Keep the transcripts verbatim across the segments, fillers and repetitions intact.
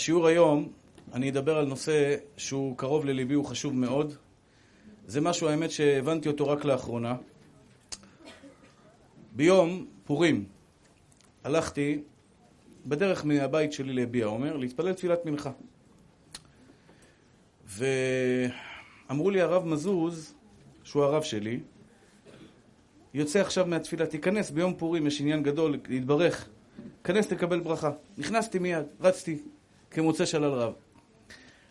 השיעור היום, אני אדבר על נושא שהוא קרוב לליבי, הוא חשוב מאוד. זה משהו, האמת, שהבנתי אותו רק לאחרונה. ביום פורים הלכתי בדרך מהבית שלי לבי העומר להתפלל תפילת מנחה. ואמרו לי הרב מזוז, שהוא הרב שלי, יוצא עכשיו מהתפילה, תיכנס ביום פורים, יש עניין גדול, להתברך, כנס לקבל ברכה. נכנסתי מיד, רצתי, כמוצא שלל רב.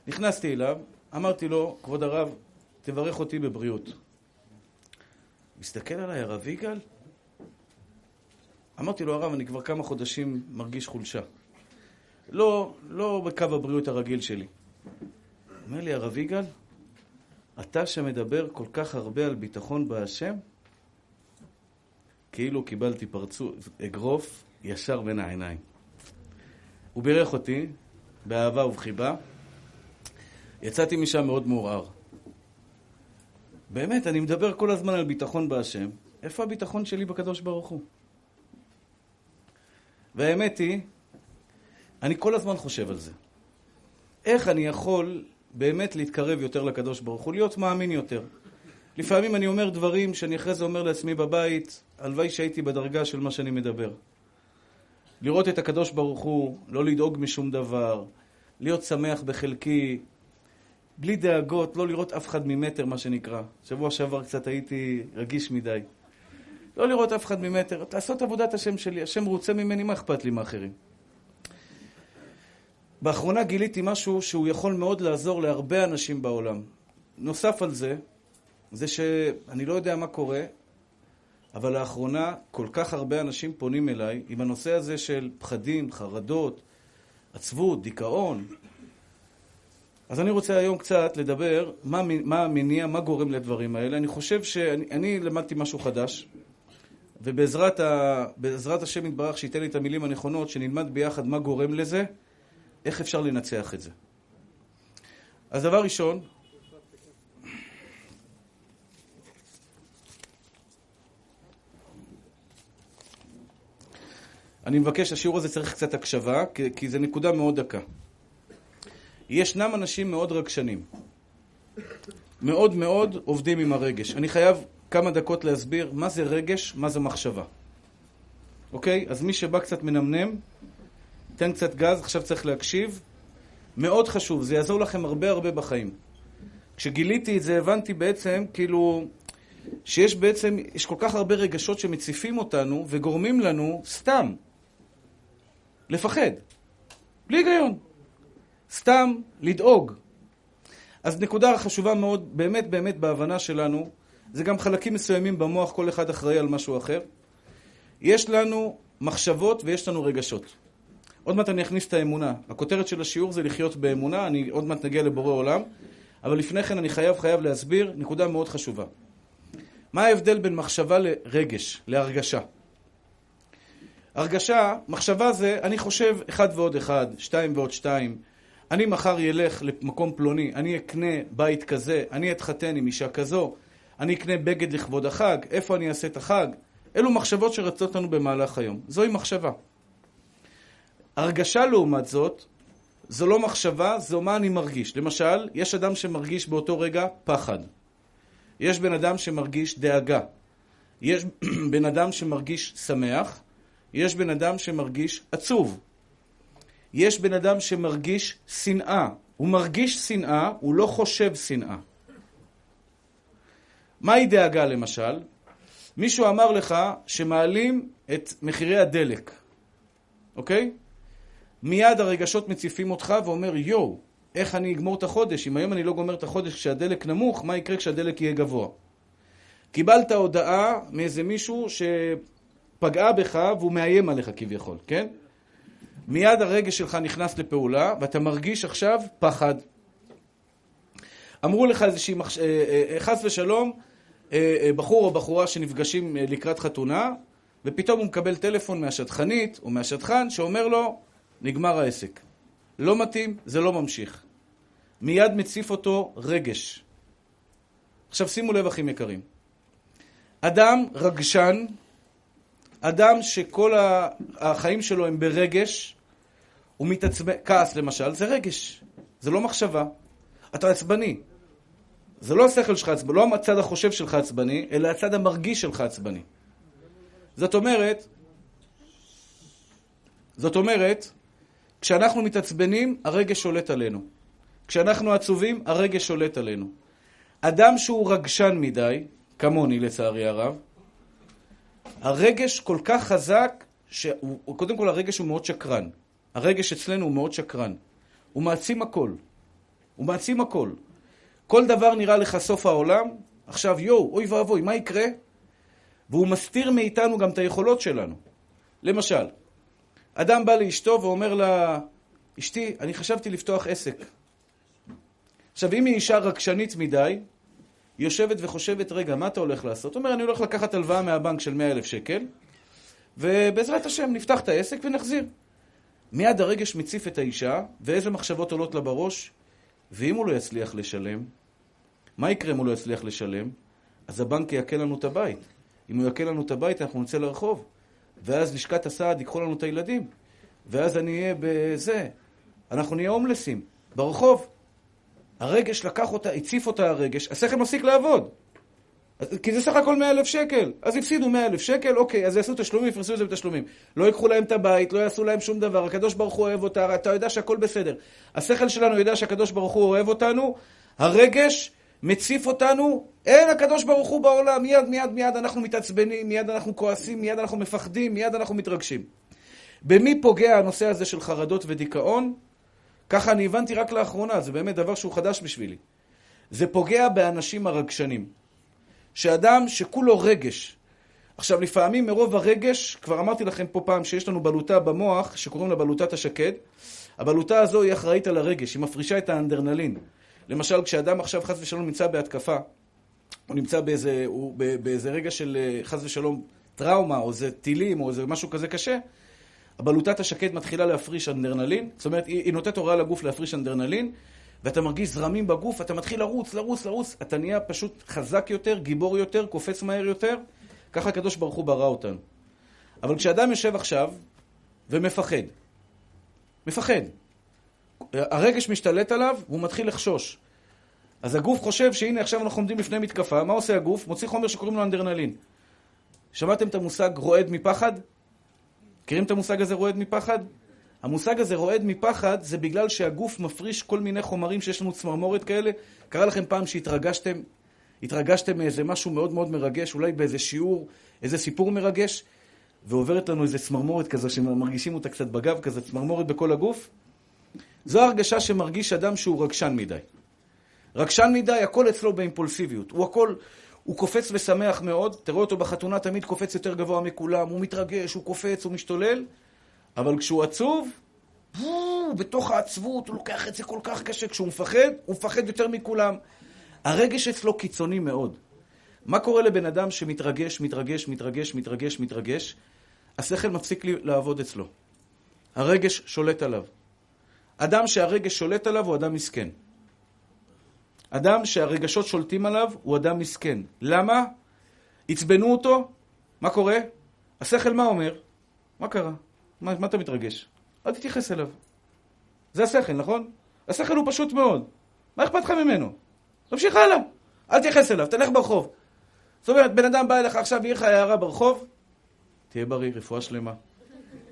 נכנסתי אליו, אמרתי לו, כבוד הרב, תברך אותי בבריאות. מסתכל עליי, הרב יגאל? אמרתי לו, הרב, אני כבר כמה חודשים מרגיש חולשה. לא, לא בקו הבריאות הרגיל שלי. אומר לי, הרב יגאל, אתה שמדבר כל כך הרבה על ביטחון בהשם, כאילו קיבלתי פרצו, אגרוף ישר בין העיניים. הוא בירך אותי, באהבה ובחיבה. יצאתי משם מאוד מעורער. באמת, אני מדבר כל הזמן על ביטחון בהשם. איפה הביטחון שלי בקדוש ברוך הוא? והאמת היא, אני כל הזמן חושב על זה. איך אני יכול באמת להתקרב יותר לקדוש ברוך הוא, להיות מאמין יותר? לפעמים אני אומר דברים שאני אחרי זה אומר לעצמי בבית, הלוואי שהייתי בדרגה של מה שאני מדבר. לראות את הקדוש ברוך הוא, לא לדאוג משום דבר, להיות שמח בחלקי, בלי דאגות, לא לראות אף אחד ממטר מה שנקרא. שבוע שעבר קצת הייתי רגיש מדי. לא לראות אף אחד ממטר, לעשות עבודת השם שלי, השם רוצה ממני, מה אכפת לי מאחרים? באחרונה גיליתי משהו שהוא יכול מאוד לעזור להרבה אנשים בעולם. נוסף על זה, זה שאני לא יודע מה קורה, אבל לאחרונה כל כך הרבה אנשים פונים אליי עם הנושא הזה של פחדים, חרדות, עצבות, דיכאון. אז אני רוצה היום קצת לדבר מה, מה מניע, מה גורם לדברים האלה. אני חושב שאני אני למדתי משהו חדש, ובעזרת ה, בעזרת השם יתברך שייתן לי את המילים הנכונות, שנלמד ביחד מה גורם לזה, איך אפשר לנצח את זה. אז דבר ראשון, אני מבקש, השיעור הזה צריך קצת הקשבה, כי, כי זה נקודה מאוד דקה. ישנם אנשים מאוד רגשנים. מאוד מאוד עובדים עם הרגש. אני חייב כמה דקות להסביר מה זה רגש, מה זה מחשבה. אוקיי? אז מי שבא קצת מנמנם, תן קצת גז, עכשיו צריך להקשיב. מאוד חשוב, זה יעזור לכם הרבה הרבה בחיים. כשגיליתי את זה, הבנתי בעצם, כאילו, שיש בעצם, יש כל כך הרבה רגשות שמציפים אותנו וגורמים לנו סתם לפחד. בלי היגיון. סתם לדאוג. אז נקודה חשובה מאוד, באמת באמת בהבנה שלנו, זה גם חלקים מסוימים במוח, כל אחד אחראי על משהו אחר. יש לנו מחשבות ויש לנו רגשות. עוד מעט אני אכניס את האמונה. הכותרת של השיעור זה לחיות באמונה, אני עוד מעט נגיע לבורא עולם, אבל לפני כן אני חייב חייב להסביר נקודה מאוד חשובה. מה ההבדל בין מחשבה לרגש, להרגשה? הרגשה, מחשבה זה, אני חושב אחד ועוד אחד, שתיים ועוד שתיים, אני מחר ילך למקום פלוני, אני אקנה בית כזה, אני אתחתן עם אישה כזו, אני אקנה בגד לכבוד החג, איפה אני אעשה את החג? אלו מחשבות שרצות לנו במהלך היום. זוהי מחשבה. הרגשה לעומת זאת, זו לא מחשבה, זו מה אני מרגיש. למשל, יש אדם שמרגיש באותו רגע פחד. יש בן אדם שמרגיש דאגה. יש בן אדם שמרגיש שמח. יש בן אדם שמרגיש עצוב. יש בן אדם שמרגיש שנאה. הוא מרגיש שנאה, הוא לא חושב שנאה. מהי דאגה למשל? מישהו אמר לך שמעלים את מחירי הדלק. אוקיי? מיד הרגשות מציפים אותך ואומר, יו, איך אני אגמור את החודש? אם היום אני לא גומר את החודש כשהדלק נמוך, מה יקרה כשהדלק יהיה גבוה? קיבלת הודעה מאיזה מישהו שפגעה בך והוא מאיים עליך כביכול, כן? מיד הרגש שלך נכנס לפעולה, ואתה מרגיש עכשיו פחד. אמרו לך איזושהי, מחש... חס ושלום, בחור או בחורה שנפגשים לקראת חתונה, ופתאום הוא מקבל טלפון מהשדכנית או מהשדכן שאומר לו, נגמר העסק. לא מתאים, זה לא ממשיך. מיד מציף אותו רגש. עכשיו שימו לב אחים יקרים. אדם רגשן, אדם שכל החיים שלו הם ברגש, ומתעצבן. כעס למשל זה רגש, זה לא מחשבה. אתה עצבני, זה לא השכל שלך עצבני, לא הצד החושב שלך עצבני, אלא הצד המרגיש שלך עצבני. זאת אומרת, זאת אומרת, כשאנחנו מתעצבנים, הרגש שולט עלינו. כשאנחנו עצובים, הרגש שולט עלינו. אדם שהוא רגשן מדי, כמוני לצערי הרב, הרגש כל כך חזק, שהוא, קודם כל הרגש הוא מאוד שקרן. הרגש אצלנו הוא מאוד שקרן. הוא מעצים הכל. הוא מעצים הכל. כל דבר נראה לך סוף העולם, עכשיו יו, אוי ואבוי, מה יקרה? והוא מסתיר מאיתנו גם את היכולות שלנו. למשל, אדם בא לאשתו ואומר לה, אשתי, אני חשבתי לפתוח עסק. עכשיו, אם היא אישה רגשנית מדי, היא יושבת וחושבת, רגע, מה אתה הולך לעשות? אומר, אני הולך לקחת הלוואה מהבנק של מאה אלף שקל, ובעזרת השם נפתח את העסק ונחזיר. מיד הרגש מציף את האישה, ואיזה מחשבות עולות לה בראש? ואם הוא לא יצליח לשלם, מה יקרה אם הוא לא יצליח לשלם? אז הבנק יקל לנו את הבית. אם הוא יקל לנו את הבית, אנחנו נצא לרחוב. ואז לשכת הסעד יקחו לנו את הילדים. ואז אני אהיה בזה. אנחנו נהיה הומלסים, ברחוב. הרגש לקח אותה, הציף אותה הרגש, השכל מפסיק לעבוד. כי זה סך הכל מאה אלף שקל. אז הפסידו מאה אלף שקל, אוקיי, אז יעשו תשלומים, יפרסו את זה בתשלומים. לא יקחו להם את הבית, לא יעשו להם שום דבר. הקדוש ברוך הוא אוהב אותה, אתה יודע שהכל בסדר. השכל שלנו יודע שהקדוש ברוך הוא אוהב אותנו, הרגש מציף אותנו, אין הקדוש ברוך הוא בעולם, מיד מיד מיד אנחנו מתעצבנים, מיד אנחנו כועסים, מיד אנחנו מפחדים, מיד אנחנו מתרגשים. במי פוגע הנושא הזה של חרדות ודיכאון? ככה אני הבנתי רק לאחרונה, זה באמת דבר שהוא חדש בשבילי. זה פוגע באנשים הרגשנים. שאדם שכולו רגש. עכשיו, לפעמים מרוב הרגש, כבר אמרתי לכם פה פעם שיש לנו בלוטה במוח, שקוראים לה בלוטת השקד. הבלוטה הזו היא אחראית על הרגש, היא מפרישה את האדרנלין. למשל, כשאדם עכשיו חס ושלום נמצא בהתקפה, הוא נמצא באיזה, הוא, באיזה רגע של חס ושלום טראומה, או איזה טילים, או איזה משהו כזה קשה, הבלוטת השקט מתחילה להפריש אדרנלין, זאת אומרת, היא, היא נותנת הוראה לגוף להפריש אדרנלין, ואתה מרגיש זרמים בגוף, אתה מתחיל לרוץ, לרוץ, לרוץ, אתה נהיה פשוט חזק יותר, גיבור יותר, קופץ מהר יותר, ככה הקדוש ברוך הוא ברא אותנו. אבל כשאדם יושב עכשיו ומפחד, מפחד, הרגש משתלט עליו, והוא מתחיל לחשוש. אז הגוף חושב שהנה עכשיו אנחנו עומדים לפני מתקפה, מה עושה הגוף? מוציא חומר שקוראים לו אדרנלין. שמעתם את המושג רועד מפחד? מכירים את המושג הזה רועד מפחד? המושג הזה רועד מפחד זה בגלל שהגוף מפריש כל מיני חומרים שיש לנו צמרמורת כאלה. קרה לכם פעם שהתרגשתם, התרגשתם מאיזה משהו מאוד מאוד מרגש, אולי באיזה שיעור, איזה סיפור מרגש, ועוברת לנו איזה צמרמורת כזו שמרגישים אותה קצת בגב, כזה צמרמורת בכל הגוף. זו הרגשה שמרגיש אדם שהוא רגשן מדי. רגשן מדי, הכל אצלו באימפולסיביות. הוא הכל, הוא קופץ ושמח מאוד. תראו אותו בחתונה, תמיד קופץ יותר גבוה מכולם. הוא מתרגש, הוא קופץ, הוא משתולל. אבל כשהוא עצוב, בוא, בתוך העצבות, הוא לוקח את זה כל כך קשה. כשהוא מפחד, הוא מפחד יותר מכולם. הרגש אצלו קיצוני מאוד. מה קורה לבן אדם שמתרגש, מתרגש, מתרגש, מתרגש, מתרגש? השכל מפסיק לעבוד אצלו. הרגש שולט עליו. אדם שהרגש שולט עליו הוא אדם מסכן. אדם שהרגשות שולטים עליו הוא אדם מסכן. למה? הצבנו אותו, מה קורה? השכל מה אומר? מה קרה? מה, מה אתה מתרגש? אל תתייחס אליו. זה השכל, נכון? השכל הוא פשוט מאוד. מה אכפת לך ממנו? תמשיך הלאה. אל תתייחס אליו, תלך ברחוב. זאת אומרת, בן אדם בא אליך עכשיו, יהיה לך הערה ברחוב, תהיה בריא, רפואה שלמה.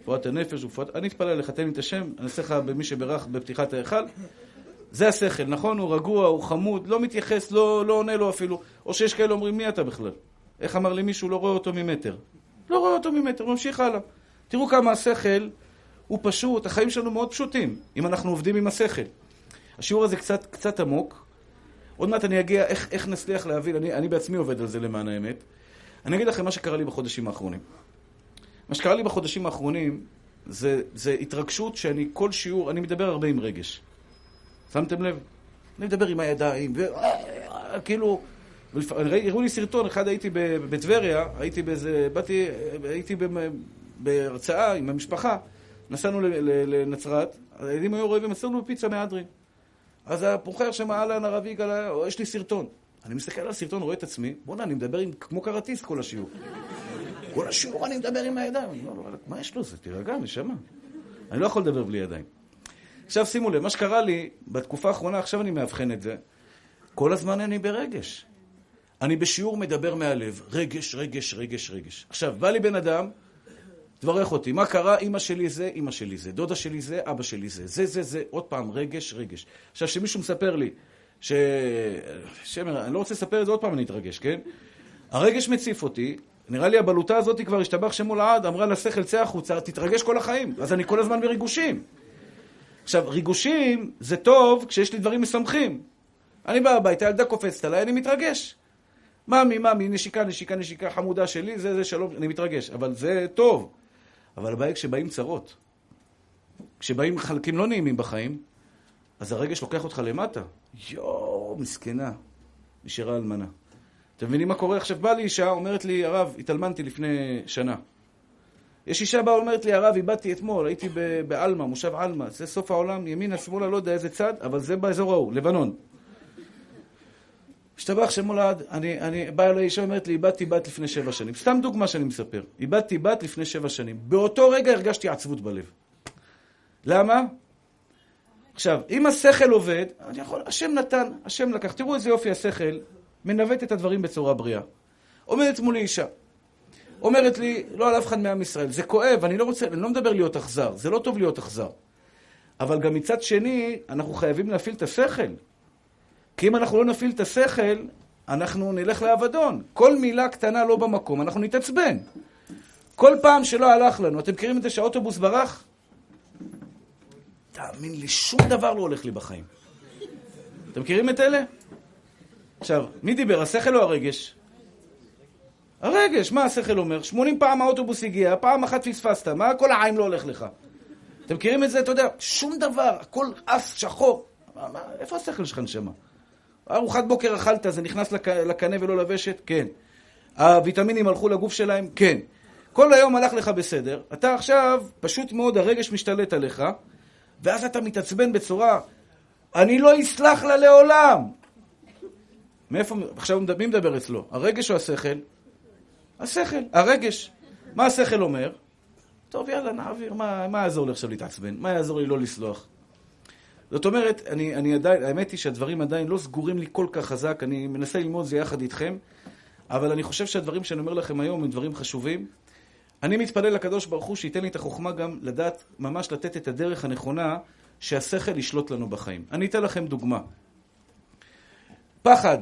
רפואת הנפש, רפואת... אני אתפלל לך, תן לי את השם, אני אעשה לך במי שברח בפתיחת ההיכל. זה השכל, נכון? הוא רגוע, הוא חמוד, לא מתייחס, לא, לא עונה לו אפילו. או שיש כאלה אומרים, מי אתה בכלל? איך אמר לי מישהו, לא רואה אותו ממטר. לא רואה אותו ממטר, ממשיך הלאה. תראו כמה השכל הוא פשוט, החיים שלנו מאוד פשוטים, אם אנחנו עובדים עם השכל. השיעור הזה קצת, קצת עמוק. עוד מעט אני אגיע, איך, איך נצליח להבין, אני, אני בעצמי עובד על זה למען האמת. אני אגיד לכם מה שקרה לי בחודשים האחרונים. מה שקרה לי בחודשים האחרונים, זה, זה התרגשות שאני כל שיעור, אני מדבר הרבה עם רגש. שמתם לב? אני מדבר עם הידיים, ו... כאילו... הראו לי סרטון, אחד הייתי בטבריה, הייתי באיזה... באתי... הייתי בהרצאה עם המשפחה, נסענו לנצרת, הילדים היו רעבים, נסענו בפיצה מהדרין. אז הפרוחר שמעלה נרבי גלה, יש לי סרטון. אני מסתכל על הסרטון, רואה את עצמי, בוא'נה, אני מדבר עם... כמו קרטיס כל השיעור. כל השיעור אני מדבר עם הידיים. מה יש לו? זה תירגע, נשמה. אני לא יכול לדבר בלי ידיים. עכשיו שימו לב, מה שקרה לי בתקופה האחרונה, עכשיו אני מאבחן את זה, כל הזמן אני ברגש. אני בשיעור מדבר מהלב, רגש, רגש, רגש, רגש. עכשיו, בא לי בן אדם, דברך אותי, מה קרה? אמא שלי זה, אמא שלי זה, דודה שלי זה, אבא שלי זה, זה, זה, זה, עוד פעם, רגש, רגש. עכשיו, שמישהו מספר לי, ש... שמר, אני לא רוצה לספר את זה, עוד פעם אני אתרגש, כן? הרגש מציף אותי, נראה לי הבלוטה הזאת כבר השתבח שמול העד, אמרה לשכל צא החוצה, תתרגש כל החיים. אז אני כל הזמן בריגושים. עכשיו, ריגושים זה טוב כשיש לי דברים משמחים. אני בא הביתה, ילדה קופצת עליי, אני מתרגש. מאמי, מאמי, נשיקה, נשיקה, נשיקה, חמודה שלי, זה, זה, שלום, אני מתרגש. אבל זה טוב. אבל הבעיה כשבאים צרות, כשבאים חלקים לא נעימים בחיים, אז הרגש לוקח אותך למטה. יואו, מסכנה. נשארה אלמנה. אתם מבינים מה קורה? עכשיו באה לי אישה, אומרת לי, הרב, התאלמנתי לפני שנה. יש אישה באה, אומרת לי, הרב, הבאתי אתמול, הייתי באלמה, מושב אלמה, זה סוף העולם, ימינה, שמאלה, לא יודע איזה צד, אבל זה באזור ההוא, לבנון. השתבח שמולד, אני, אני, באה אליי אישה, אומרת לי, הבאתי בת לפני שבע שנים. סתם דוגמה שאני מספר. הבאתי בת לפני שבע שנים. באותו רגע הרגשתי עצבות בלב. למה? עכשיו, אם השכל עובד, אני יכול, השם נתן, השם לקח. תראו איזה יופי השכל. מנווט את הדברים בצורה בריאה. עומדת מולי אישה. אומרת לי, לא על אף אחד מעם ישראל. זה כואב, אני לא רוצה, אני לא מדבר להיות אכזר. זה לא טוב להיות אכזר. אבל גם מצד שני, אנחנו חייבים להפעיל את השכל. כי אם אנחנו לא נפעיל את השכל, אנחנו נלך לאבדון. כל מילה קטנה לא במקום, אנחנו נתעצבן. כל פעם שלא הלך לנו, אתם מכירים את זה שהאוטובוס ברח? תאמין לי, שום דבר לא הולך לי בחיים. אתם מכירים את אלה? עכשיו, מי דיבר? השכל או הרגש? הרגש, מה השכל אומר? שמונים פעם האוטובוס הגיע, פעם אחת פספסת, מה? כל העין לא הולך לך. אתם מכירים את זה? אתה יודע, שום דבר, הכל אס, שחור. מה, מה, איפה השכל שלך נשמה? ארוחת בוקר אכלת, זה נכנס לק... לקנה ולא לבשת? כן. הוויטמינים הלכו לגוף שלהם? כן. כל היום הלך לך בסדר, אתה עכשיו, פשוט מאוד, הרגש משתלט עליך, ואז אתה מתעצבן בצורה, אני לא אסלח לה לעולם. מאיפה, עכשיו מי מדבר אצלו? הרגש או השכל? השכל, הרגש. מה השכל אומר? טוב, יאללה, נעביר. מה, מה יעזור לי עכשיו להתעצבן? מה יעזור לי לא לסלוח? זאת אומרת, אני, אני עדיין, האמת היא שהדברים עדיין לא סגורים לי כל כך חזק. אני מנסה ללמוד זה יחד איתכם. אבל אני חושב שהדברים שאני אומר לכם היום הם דברים חשובים. אני מתפלל לקדוש ברוך הוא שייתן לי את החוכמה גם לדעת, ממש לתת את הדרך הנכונה שהשכל ישלוט לנו בחיים. אני אתן לכם דוגמה. פחד.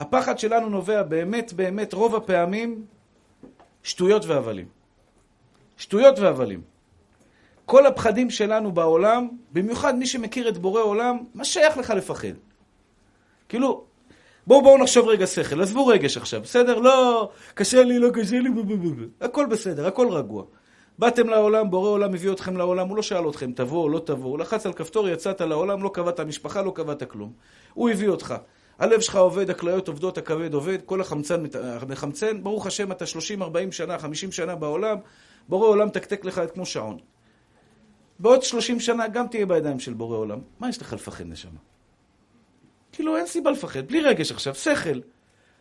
הפחד שלנו נובע באמת, באמת, רוב הפעמים, שטויות והבלים. שטויות והבלים. כל הפחדים שלנו בעולם, במיוחד מי שמכיר את בורא עולם, מה שייך לך לפחד? כאילו, בואו בואו נחשוב רגע שכל, עזבו רגש עכשיו, בסדר? לא, קשה לי, לא קשה לי, הכל בסדר, הכל רגוע. באתם לעולם, בורא עולם הביא אתכם לעולם, הוא לא שאל אתכם, תבוא או לא תבוא, הוא לחץ על כפתור, יצאת לעולם, לא קבעת המשפחה, לא קבעת כלום. הוא הביא אותך. הלב שלך עובד, הכליות עובדות, הכבד עובד, כל החמצן מחמצן, ברוך השם אתה שלושים ארבעים שנה, חמישים שנה בעולם, בורא עולם תקתק לך את כמו שעון. בעוד שלושים שנה גם תהיה בידיים של בורא עולם. מה יש לך לפחד נשמה? כאילו אין סיבה לפחד, בלי רגש עכשיו, שכל.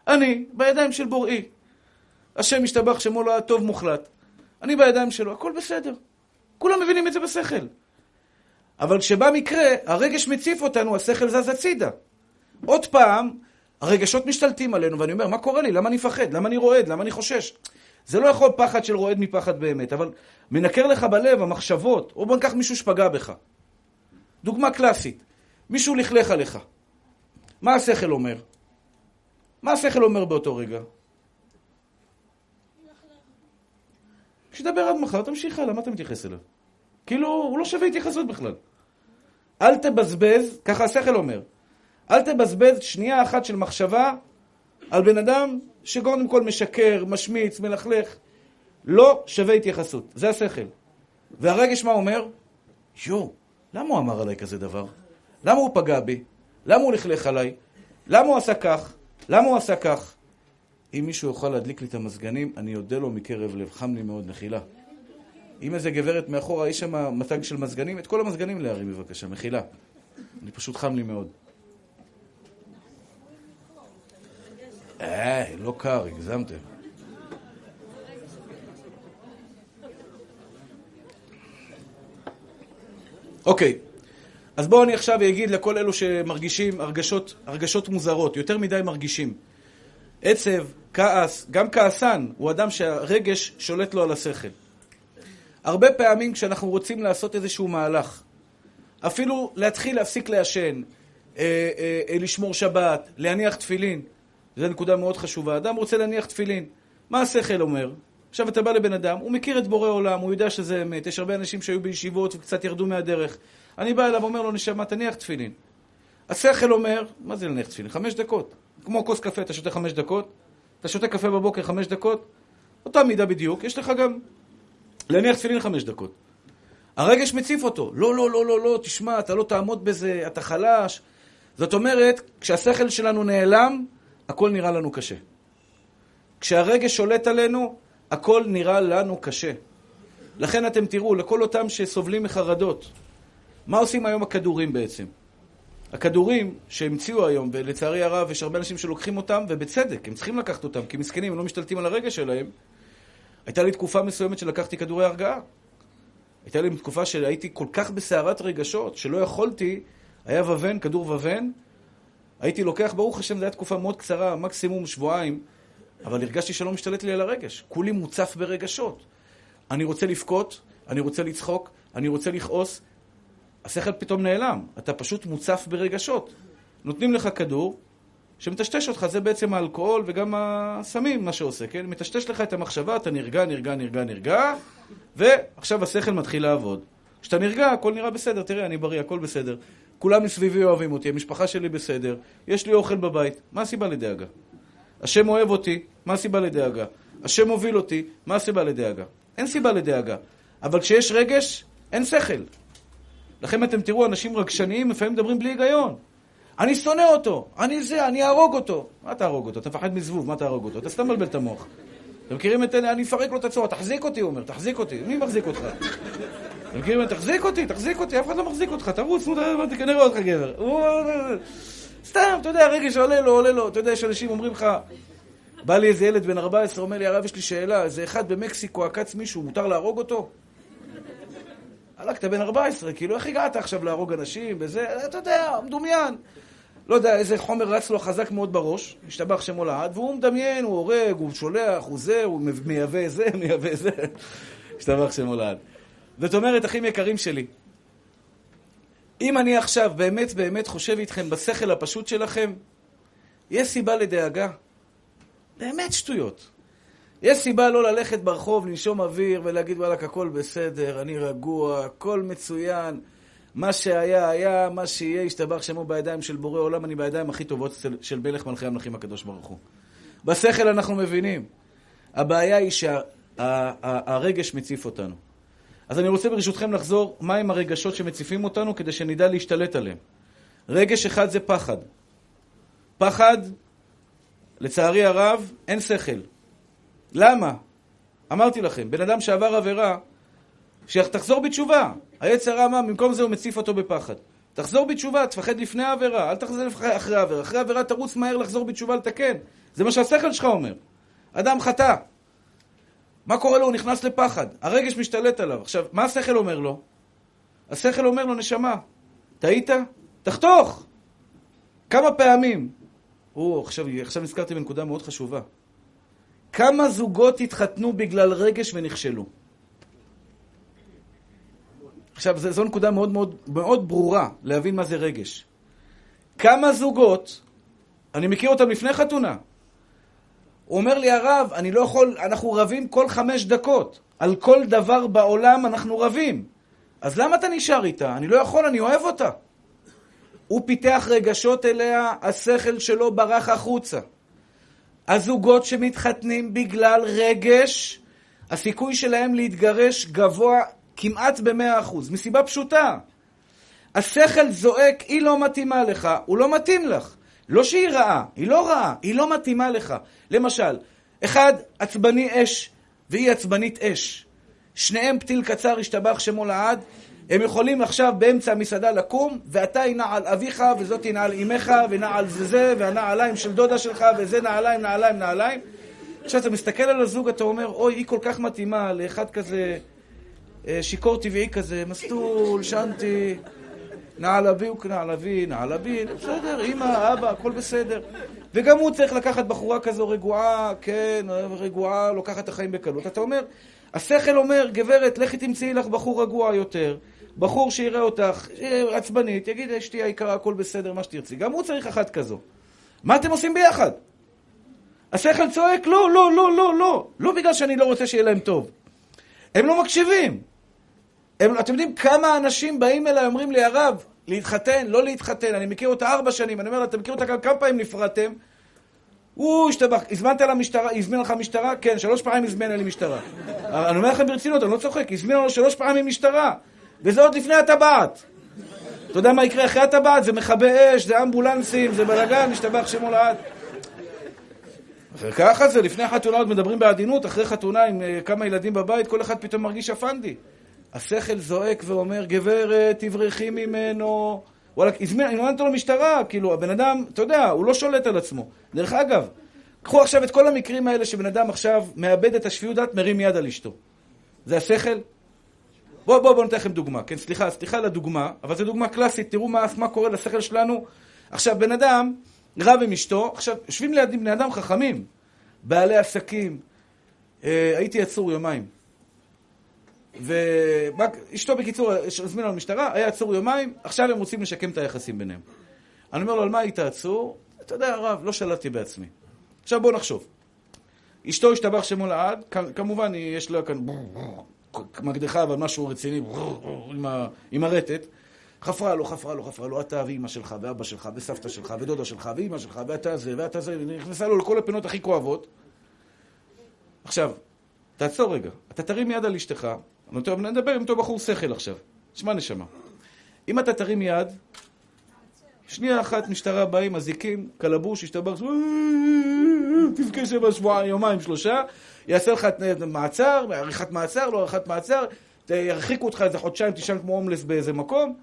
אני בידיים של בוראי. השם משתבח שמו לו הטוב מוחלט. אני בידיים שלו, הכל בסדר. כולם מבינים את זה בשכל. אבל כשבא מקרה, הרגש מציף אותנו, השכל זז הצידה. עוד פעם, הרגשות משתלטים עלינו, ואני אומר, מה קורה לי? למה אני פחד? למה אני רועד? למה אני חושש? זה לא יכול פחד של רועד מפחד באמת, אבל מנקר לך בלב, המחשבות, או בוא נקח מישהו שפגע בך. דוגמה קלאסית, מישהו לכלך עליך. מה השכל אומר? מה השכל אומר באותו רגע? כשדבר עד מחר, תמשיך הלאה, מה אתה מתייחס אליו? כאילו, הוא לא שווה התייחסות בכלל. אל תבזבז, ככה השכל אומר. אל תבזבז שנייה אחת של מחשבה על בן אדם שקודם כל משקר, משמיץ, מלכלך. לא שווה התייחסות. זה השכל. והרגש מה אומר? יו, למה הוא אמר עליי כזה דבר? למה הוא פגע בי? למה הוא לכלך עליי? למה הוא עשה כך? למה הוא עשה כך? אם מישהו יוכל להדליק לי את המזגנים, אני יודע לו מקרב לב. חם לי מאוד, מחילה. אם איזה גברת מאחורה, יש שם מתג של מזגנים, את כל המזגנים להרים בבקשה, מחילה. אני פשוט חם לי מאוד. אה, לא קר, הגזמתם. אוקיי, אז בואו אני עכשיו אגיד לכל אלו שמרגישים הרגשות, הרגשות מוזרות, יותר מדי מרגישים. עצב, כעס, גם כעסן הוא אדם שהרגש שולט לו על השכל. הרבה פעמים כשאנחנו רוצים לעשות איזשהו מהלך, אפילו להתחיל להפסיק לעשן, אה, אה, אה, לשמור שבת, להניח תפילין, זו נקודה מאוד חשובה. אדם רוצה להניח תפילין. מה השכל אומר? עכשיו אתה בא לבן אדם, הוא מכיר את בורא עולם, הוא יודע שזה אמת. יש הרבה אנשים שהיו בישיבות וקצת ירדו מהדרך. אני בא אליו, אומר לו, נשמה, תניח תפילין. השכל אומר, מה זה להניח תפילין? חמש דקות. כמו כוס קפה, אתה שותה חמש דקות. אתה שותה קפה בבוקר חמש דקות. אותה מידה בדיוק. יש לך גם להניח תפילין חמש דקות. הרגש מציף אותו. לא, לא, לא, לא, לא, תשמע, אתה לא תעמוד בזה, אתה חלש. זאת אומרת, כשהשכל שלנו נעלם, הכל נראה לנו קשה. כשהרגש שולט עלינו, הכל נראה לנו קשה. לכן אתם תראו, לכל אותם שסובלים מחרדות, מה עושים היום הכדורים בעצם? הכדורים שהמציאו היום, ולצערי הרב, יש הרבה אנשים שלוקחים אותם, ובצדק, הם צריכים לקחת אותם, כי מסכנים, הם לא משתלטים על הרגש שלהם. הייתה לי תקופה מסוימת שלקחתי כדורי הרגעה. הייתה לי תקופה שהייתי כל כך בסערת רגשות, שלא יכולתי, היה ווון, כדור ווון, הייתי לוקח, ברוך השם, זו הייתה תקופה מאוד קצרה, מקסימום שבועיים, אבל הרגשתי שלא משתלט לי על הרגש. כולי מוצף ברגשות. אני רוצה לפקוט, אני רוצה לצחוק, אני רוצה לכעוס. השכל פתאום נעלם. אתה פשוט מוצף ברגשות. נותנים לך כדור שמטשטש אותך. זה בעצם האלכוהול וגם הסמים, מה שעושה, כן? מטשטש לך את המחשבה, אתה נרגע, נרגע, נרגע, נרגע, ועכשיו השכל מתחיל לעבוד. כשאתה נרגע, הכל נראה בסדר. תראה, אני בריא, הכל בסדר. כולם מסביבי אוהבים אותי, המשפחה שלי בסדר, יש לי אוכל בבית. מה הסיבה לדאגה? השם אוהב אותי, מה הסיבה לדאגה? השם מוביל אותי, מה הסיבה לדאגה? אין סיבה לדאגה. אבל כשיש רגש, אין שכל. לכם אתם תראו, אנשים רגשניים לפעמים מדברים בלי היגיון. אני שונא אותו, אני זה, אני ארוג אותו. מה תהרוג אותו? אתה מפחד מזבוב, מה תהרוג אותו? אתה סתם מבלבל את המוח. אתם מכירים את אלה, אני אפרק לו את הצורה, תחזיק אותי, הוא אומר, תחזיק אותי. מי מחזיק אותך? אתם מכירים, תחזיק אותי, תחזיק אותי, אף אחד לא מחזיק אותך, תרוץ, נראה אותך גבר. סתם, אתה יודע, הרגש עולה לו, עולה לו. אתה יודע, יש אנשים אומרים לך, בא לי איזה ילד בן ארבע עשרה, אומר לי, הרב, יש לי שאלה, איזה אחד במקסיקו עקץ מישהו, מותר להרוג אותו? הלכת בן ארבע עשרה, כאילו, איך הגעת עכשיו להרוג אנשים? וזה, אתה יודע, מדומיין. לא יודע, איזה חומר רץ לו חזק מאוד בראש, השתבח שמו לעד, והוא מדמיין, הוא הורג, הוא שולח, הוא זה, הוא מייבא זה, מייבא זה. השתבח שמו לעד. זאת אומרת, אחים יקרים שלי, אם אני עכשיו באמת באמת חושב איתכם בשכל הפשוט שלכם, יש סיבה לדאגה. באמת שטויות. יש סיבה לא ללכת ברחוב, לנשום אוויר ולהגיד וואלק הכל בסדר, אני רגוע, הכל מצוין, מה שהיה היה, מה שיהיה, ישתבח שמו בידיים של בורא עולם, אני בידיים הכי טובות של מלך מלכי המלכים הקדוש ברוך הוא. בשכל אנחנו מבינים. הבעיה היא שהרגש מציף אותנו. אז אני רוצה ברשותכם לחזור מה עם הרגשות שמציפים אותנו כדי שנדע להשתלט עליהם. רגש אחד זה פחד. פחד, לצערי הרב, אין שכל. למה? אמרתי לכם, בן אדם שעבר עבירה, שתחזור בתשובה. היצר הרע, במקום זה הוא מציף אותו בפחד. תחזור בתשובה, תפחד לפני העבירה, אל תחזור אחרי העבירה. אחרי העבירה תרוץ מהר לחזור בתשובה לתקן. זה מה שהשכל שלך אומר. אדם חטא. מה קורה לו? הוא נכנס לפחד. הרגש משתלט עליו. עכשיו, מה השכל אומר לו? השכל אומר לו, נשמה, תהית? תחתוך! כמה פעמים? או, עכשיו, עכשיו נזכרתי בנקודה מאוד חשובה. כמה זוגות התחתנו בגלל רגש ונכשלו? עכשיו, זו, זו נקודה מאוד, מאוד, מאוד ברורה להבין מה זה רגש. כמה זוגות, אני מכיר אותם לפני חתונה, הוא אומר לי, הרב, אני לא יכול, אנחנו רבים כל חמש דקות. על כל דבר בעולם אנחנו רבים. אז למה אתה נשאר איתה? אני לא יכול, אני אוהב אותה. הוא פיתח רגשות אליה, השכל שלו ברח החוצה. הזוגות שמתחתנים בגלל רגש, הסיכוי שלהם להתגרש גבוה כמעט ב-מאה אחוז, מסיבה פשוטה. השכל זועק, היא לא מתאימה לך, הוא לא מתאים לך. לא שהיא רעה, היא לא רעה, היא לא מתאימה לך. למשל, אחד עצבני אש והיא עצבנית אש. שניהם פתיל קצר, השתבח שמו לעד. הם יכולים עכשיו באמצע המסעדה לקום, ואתה ינה על אביך, וזאת ינה על אמך, וינה על זה, והנעליים של דודה שלך, וזה נעליים, נעליים, נעליים. כשאתה מסתכל על הזוג, אתה אומר, אוי, היא כל כך מתאימה לאחד כזה שיקור טבעי כזה, מסטול, שנתי, נעל אביוק, נעל אבי, נעל אבי, בסדר, אמא, אבא, הכל בסדר. וגם הוא צריך לקחת בחורה כזו רגועה, כן, רגועה, לוקחת החיים בקלות. אתה אומר, השכל אומר, גברת, לכי תמצאי לך בחור רגוע יותר. בחור שיראה אותך, עצבנית, יגיד, אשתי היקרה, הכל בסדר, מה שתרצי. גם הוא צריך אחת כזו. מה אתם עושים ביחד? השכל צועק, לא, לא, לא, לא, לא. לא בגלל שאני לא רוצה שיהיה להם טוב. הם לא מקשיבים. הם, אתם יודעים כמה אנשים באים אליי, אומרים לי, הרב, להתחתן, לא להתחתן. אני מכיר אותה ארבע שנים. אני אומר לה, אתם מכיר אותה כמה פעמים נפרדתם? הוא השתבח. הזמנת על המשטרה, הזמין לך משטרה? כן, שלוש פעמים הזמן עלי משטרה. אני אומר לכם ברצינות, אני לא צוחק. הזמין לנו שלוש פעמים משטרה. וזה עוד לפני הטבעת. אתה יודע מה יקרה אחרי הטבעת? זה מכבי אש, זה אמבולנסים, זה בלגן, השתבח שמו לעד. אחרי ככה זה, לפני חתונה עוד מדברים בעדינות, אחרי חתונה עם uh, כמה ילדים בבית, כל אחד פתאום מרגיש אפנדי. השכל זועק ואומר, גברת, תברחי ממנו. וואלה, הזמין, הזמנת לו משטרה, כאילו, הבן אדם, אתה יודע, הוא לא שולט על עצמו. דרך אגב, קחו עכשיו את כל המקרים האלה שבן אדם עכשיו מאבד את השפיות דעת, מרים יד על אשתו. זה השכל? בואו, בואו, בואו נתן לכם דוגמה. כן, סליחה, סליחה לדוגמה, אבל זו דוגמה קלאסית. תראו מה, מה קורה לשכל שלנו. עכשיו, בן אדם, רב עם אשתו, עכשיו, יושבים ליד בני אדם חכמים, בעלי עסקים. אה, הייתי עצור יומיים. ואשתו בקיצור, הזמינה לו משטרה, היה עצור יומיים, עכשיו הם רוצים לשקם את היחסים ביניהם. אני אומר לו, על מה היית עצור? אתה יודע, הרב, לא שלטתי בעצמי. עכשיו, בואו נחשוב. אשתו השתבח שמו לעד, כמובן, יש לה כאן... מקדחה, אבל משהו רציני, עם הרטט. חפרה לו, חפרה לו, חפרה לו, אתה ואמא שלך, ואבא שלך, וסבתא שלך, ודודה שלך, ואמא שלך, ואתה זה, ואתה זה, נכנסה לו לכל הפינות הכי כואבות. עכשיו, תעצור רגע, אתה תרים יד על אשתך, נדבר עם אותו בחור שכל עכשיו, שמע נשמה. אם אתה תרים יד, שנייה אחת משטרה באים, אזיקים, קלבוש, השתבר, תבכה שבע שבועיים, יומיים, שלושה, יעשה לך מעצר, עריכת מעצר, לא עריכת מעצר, ירחיקו אותך איזה חודשיים, תישן כמו הומלס באיזה מקום,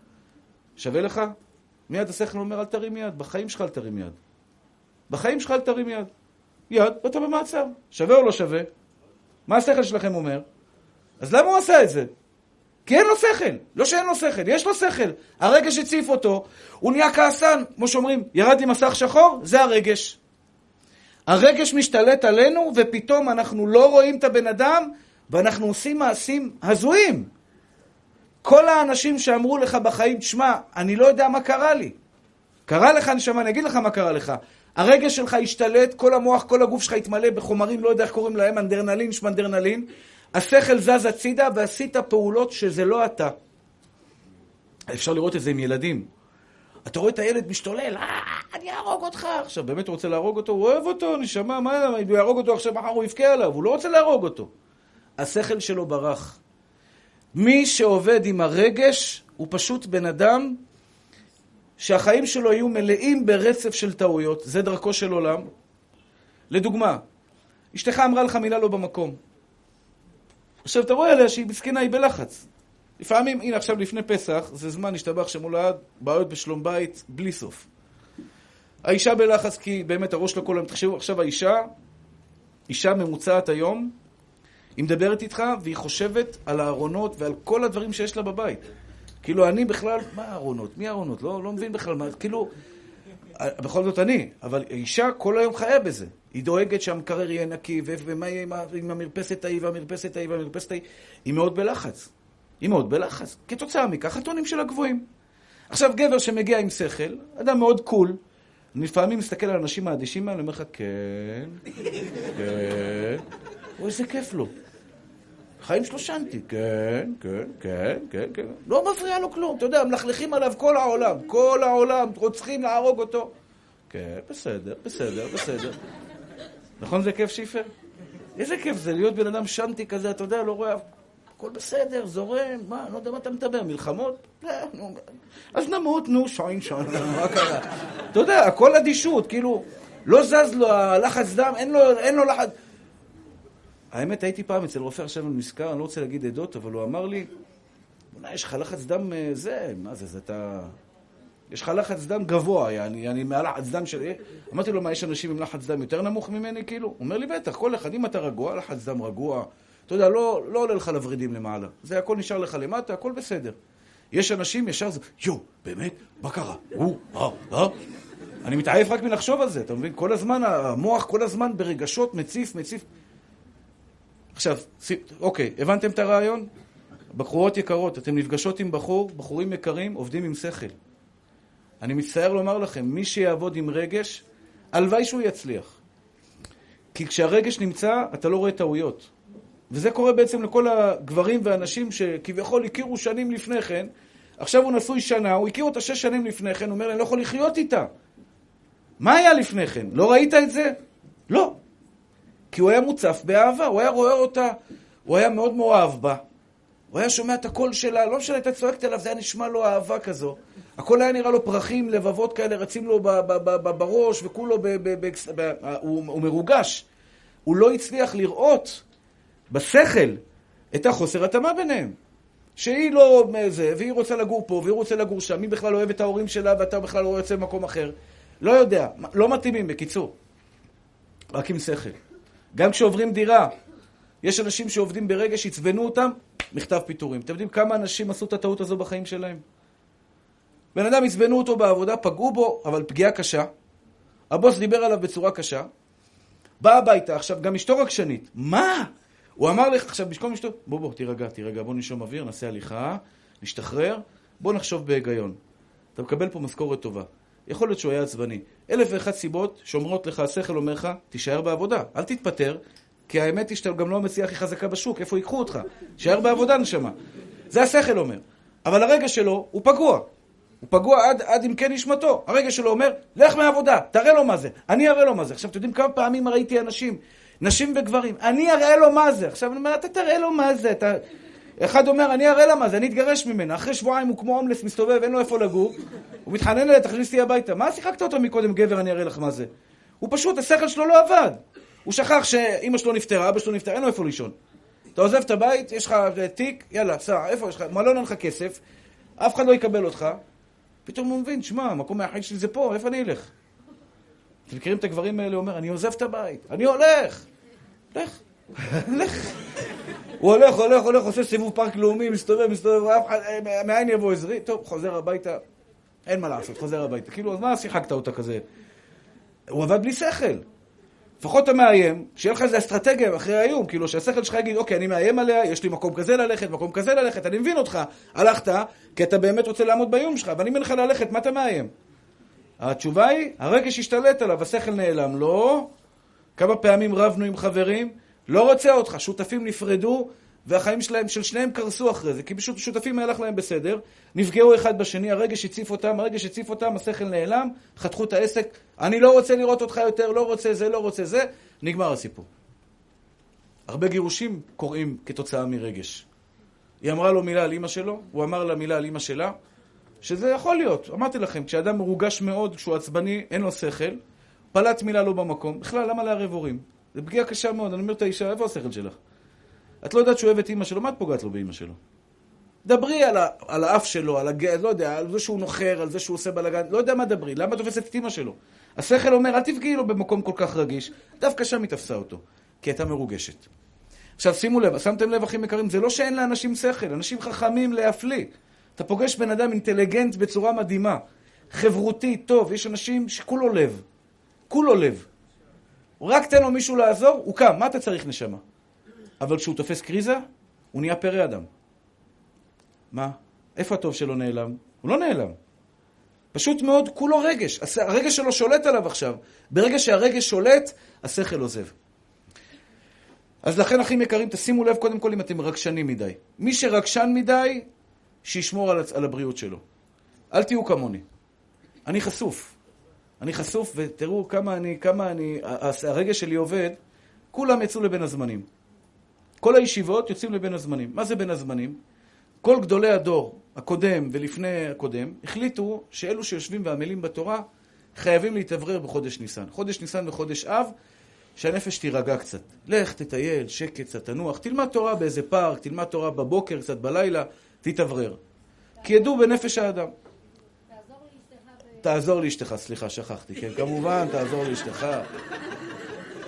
שווה לך? מיד השכל אומר, אל תרים יד, בחיים שלך אל תרים יד. בחיים שלך אל תרים יד. יד, ואתה במעצר. שווה או לא שווה? מה השכל שלכם אומר? אז למה הוא עשה את זה? כי אין לו שכל. לא שאין לו שכל, יש לו שכל. הרגש הציף אותו, הוא נהיה כעסן, כמו שאומרים, ירד לי מסך שחור, זה הרגש. הרגש משתלט עלינו, ופתאום אנחנו לא רואים את הבן אדם, ואנחנו עושים מעשים הזויים. כל האנשים שאמרו לך בחיים, תשמע, אני לא יודע מה קרה לי. קרה לך, נשמע, אני אגיד לך מה קרה לך. הרגש שלך השתלט, כל המוח, כל הגוף שלך התמלא בחומרים, לא יודע איך קוראים להם, אדרנלין, שמנדרנלין. השכל זז הצידה, ועשית פעולות שזה לא אתה. אפשר לראות את זה עם ילדים. אתה רואה את הילד משתולל, אני אהרוג אותך. עכשיו, באמת הוא רוצה להרוג אותו, הוא אוהב אותו, נשמע, מה אלה? הוא יהרוג אותו עכשיו, מחר הוא יבכה עליו, הוא לא רוצה להרוג אותו. השכל שלו ברח. מי שעובד עם הרגש, הוא פשוט בן אדם, שהחיים שלו יהיו מלאים ברצף של טעויות, זה דרכו של עולם. לדוגמה, אשתך אמרה לך מילה לא במקום. עכשיו, אתה רואה עליה שהיא בסכנה, היא בלחץ. לפעמים, הנה עכשיו לפני פסח, זה זמן השתבח שמול העד, בעיות בשלום בית, בלי סוף. האישה בלחץ, כי באמת הראש לא כל היום, תחשבו, עכשיו האישה, אישה ממוצעת היום, היא מדברת איתך, והיא חושבת על הארונות ועל כל הדברים שיש לה בבית. כאילו, אני בכלל, מה הארונות? מי הארונות? לא, לא מבין בכלל, מה, כאילו, בכל זאת אני, אבל האישה כל היום חיה בזה. היא דואגת שהמקרר יהיה נקי, ומה יהיה עם המרפסת ההיא, והמרפסת ההיא, והמרפסת ההיא. היא מאוד בלחץ. היא מאוד בלחץ, כתוצאה מכך, הטונים שלה גבוהים. עכשיו, גבר שמגיע עם שכל, אדם מאוד קול, אני לפעמים מסתכל על אנשים האדישים, אני אומר לך, כן, כן, או איזה כיף לו. חיים שלו שנתי, כן, כן, כן, כן, כן. לא מפריע לו כלום, אתה יודע, מלכלכים עליו כל העולם, כל העולם, רוצחים להרוג אותו. כן, בסדר, בסדר, בסדר. נכון זה כיף, שיפר? איזה כיף זה, להיות בן אדם שנתי כזה, אתה יודע, לא רואה... הכל בסדר, זורם, מה, לא יודע מה אתה מדבר, מלחמות? לא, נו, אז נמות, נו, שוין, שוין, מה קרה? אתה יודע, הכל אדישות, כאילו, לא זז לו, הלחץ דם, אין לו, אין לו לחץ. האמת, הייתי פעם אצל רופא עכשיו נזכר, אני לא רוצה להגיד עדות, אבל הוא אמר לי, בונה, יש לך לחץ דם, זה, מה זה, זה אתה... יש לך לחץ דם גבוה, יעני, אני מהלחץ דם שלי. אמרתי לו, מה, יש אנשים עם לחץ דם יותר נמוך ממני, כאילו? הוא אומר לי, בטח, כל אחד, אם אתה רגוע, לחץ דם רגוע. אתה יודע, לא, לא עולה לך לברידים למעלה. זה הכל נשאר לך למטה, הכל בסדר. יש אנשים ישר, זה, יו, באמת, מה קרה? הוא, אה, אה. אני מתעייף רק מלחשוב על זה, אתה מבין? כל הזמן, המוח כל הזמן ברגשות מציף, מציף. עכשיו, אוקיי, הבנתם את הרעיון? בחורות יקרות, אתם נפגשות עם בחור, בחורים יקרים, עובדים עם שכל. אני מצטער לומר לכם, מי שיעבוד עם רגש, הלוואי שהוא יצליח. כי כשהרגש נמצא, אתה לא רואה טעויות. וזה קורה בעצם לכל הגברים והאנשים שכביכול הכירו שנים לפני כן, עכשיו הוא נשוי שנה, הוא הכיר אותה שש שנים לפני כן, הוא אומר, אני לא יכול לחיות איתה. מה היה לפני כן? לא ראית את זה? לא. כי הוא היה מוצף באהבה, הוא היה רואה אותה, הוא היה מאוד מאוהב בה. הוא היה שומע את הקול שלה, לא משנה, הייתה צועקת עליו, זה היה נשמע לו אהבה כזו. הכל היה נראה לו פרחים, לבבות כאלה, רצים לו ב- ב- ב- ב- בראש, וכולו, ב- ב- ב- ב- הוא, הוא מרוגש. הוא לא הצליח לראות בשכל את החוסר התאמה ביניהם. שהיא לא זה, והיא רוצה לגור פה, והיא רוצה לגור שם, מי בכלל אוהב את ההורים שלה, ואתה בכלל לא יוצא במקום אחר. לא יודע, לא מתאימים, בקיצור. רק עם שכל. גם כשעוברים דירה, יש אנשים שעובדים ברגע שעצבנו אותם, מכתב פיטורים. אתם יודעים כמה אנשים עשו את הטעות הזו בחיים שלהם? בן אדם עצבנו אותו בעבודה, פגעו בו, אבל פגיעה קשה. הבוס דיבר עליו בצורה קשה. בא הביתה, עכשיו גם אשתו רגשנית. מה? הוא אמר לך, עכשיו בשקום אשתו, בוא בוא, תירגע, תירגע, בוא נשום אוויר, נעשה הליכה, נשתחרר, בוא נחשוב בהיגיון. אתה מקבל פה משכורת טובה. יכול להיות שהוא היה עצבני. אלף ואחת סיבות שאומרות לך, השכל אומר לך, תישאר בעבודה, אל תתפטר, כי האמת היא שאתה גם לא המציאה הכי חזקה בשוק, איפה ייקחו אותך? תישאר בעבודה, נשמה. זה השכל אומר. אבל הרגע שלו הוא פגוע. הוא פגוע עד, עד אם כן נשמתו. הרגע שלו אומר, לך מהעבודה, תראה לו מה זה. אני אראה לו מה זה. עכשיו, אתם יודעים כמה פעמים ראיתי אנשים, נשים וגברים, אני אראה לו מה זה. עכשיו, אני אומר, אתה תראה לו מה זה. אתה... אחד אומר, אני אראה לה מה זה, אני אתגרש ממנה. אחרי שבועיים הוא כמו הומלס, מסתובב, אין לו איפה לגור. הוא מתחנן אליה, תכניסי הביתה. מה שיחקת אותו מקודם, גבר, אני אראה לך מה זה. הוא פשוט, השכל שלו לא עבד. הוא שכח שאמא שלו נפטרה, אבא שלו נפטרה, אין לו איפה לישון. אתה עוזב את הבית, יש לך תיק, יאללה, סע, איפה יש לך? מלון אין לך כסף, אף אחד לא יקבל אותך. פתאום הוא מבין, שמע, המקום היחיד שלי זה פה, איפה אני אלך? אתם מכירים את הגברים האלה, אומר, אני עוזב את הבית, אני הולך. לך, לך. הוא הולך, הולך, הולך, עושה סיבוב פארק לאומי, מסתובב, מסתובב, ואף אחד, מאין יבוא עזרי? טוב, חוזר הביתה, אין מה לעשות, חוזר הביתה. כאילו, אז מה שיחקת אותה כזה? הוא עבד בלי שכל. לפחות אתה מאיים, שיהיה לך איזו אסטרטגיה אחרי האיום, כאילו שהשכל שלך יגיד, אוקיי, אני מאיים עליה, יש לי מקום כזה ללכת, מקום כזה ללכת, אני מבין אותך, הלכת, כי אתה באמת רוצה לעמוד באיום שלך, ואני מנחה ללכת, מה אתה מאיים? התשובה היא, הרגש השתלט עליו, השכל נעלם, לא. כמה פעמים רבנו עם חברים, לא רוצה אותך, שותפים נפרדו, והחיים שלהם, של שניהם קרסו אחרי זה, כי פשוט שותפים הלך להם בסדר, נפגעו אחד בשני, הרגש הציף אותם, הרגש הציף אותם, השכל נעלם, חתכו את העסק, אני לא רוצה לראות אותך יותר, לא רוצה זה, לא רוצה זה, נגמר הסיפור. הרבה גירושים קוראים כתוצאה מרגש. היא אמרה לו מילה על אמא שלו, הוא אמר לה מילה על אמא שלה, שזה יכול להיות. אמרתי לכם, כשאדם מרוגש מאוד, כשהוא עצבני, אין לו שכל, פלט מילה לא במקום, בכלל, למה לערב הורים? זה פגיעה קשה מאוד, אני אומר את האישה, איפה השכל שלך? את לא יודעת שהוא אוהב את אמא שלו, מה את פוגעת לו באמא שלו? דברי על, ה, על האף שלו, על הגל, לא יודע, על זה שהוא נוחר, על זה שהוא עושה בלגן, לא יודע מה דברי, למה תופסת את אמא שלו? השכל אומר, אל תפגיעי לו במקום כל כך רגיש, דווקא שם היא תפסה אותו, כי הייתה מרוגשת. עכשיו שימו לב, שמתם לב אחים יקרים, זה לא שאין לאנשים שכל, אנשים חכמים להפליא. אתה פוגש בן אדם אינטליגנט בצורה מדהימה, חברותי, טוב, יש אנשים שכולו לב, כולו לב. רק תן לו מישהו לעזור, הוא קם, מה אתה צריך נשמה? אבל כשהוא תופס קריזה, הוא נהיה פרא אדם. מה? איפה הטוב שלו נעלם? הוא לא נעלם. פשוט מאוד, כולו רגש. הרגש שלו שולט עליו עכשיו. ברגע שהרגש שולט, השכל עוזב. אז לכן, אחים יקרים, תשימו לב קודם כל אם אתם רגשנים מדי. מי שרגשן מדי, שישמור על, על הבריאות שלו. אל תהיו כמוני. אני חשוף. אני חשוף, ותראו כמה אני, כמה אני, הרגש שלי עובד, כולם יצאו לבין הזמנים. כל הישיבות יוצאים לבין הזמנים. מה זה בין הזמנים? כל גדולי הדור, הקודם ולפני הקודם, החליטו שאלו שיושבים ועמלים בתורה חייבים להתאוורר בחודש ניסן. חודש ניסן וחודש אב, שהנפש תירגע קצת. לך, תטייל, שקט, קצת תנוח, תלמד תורה באיזה פארק, תלמד תורה בבוקר, קצת בלילה, תתאוורר. כי ידעו בנפש האדם. תעזור לאשתך. תעזור לאשתך, סליחה, שכחתי. כן, כמובן, תעזור לאשתך.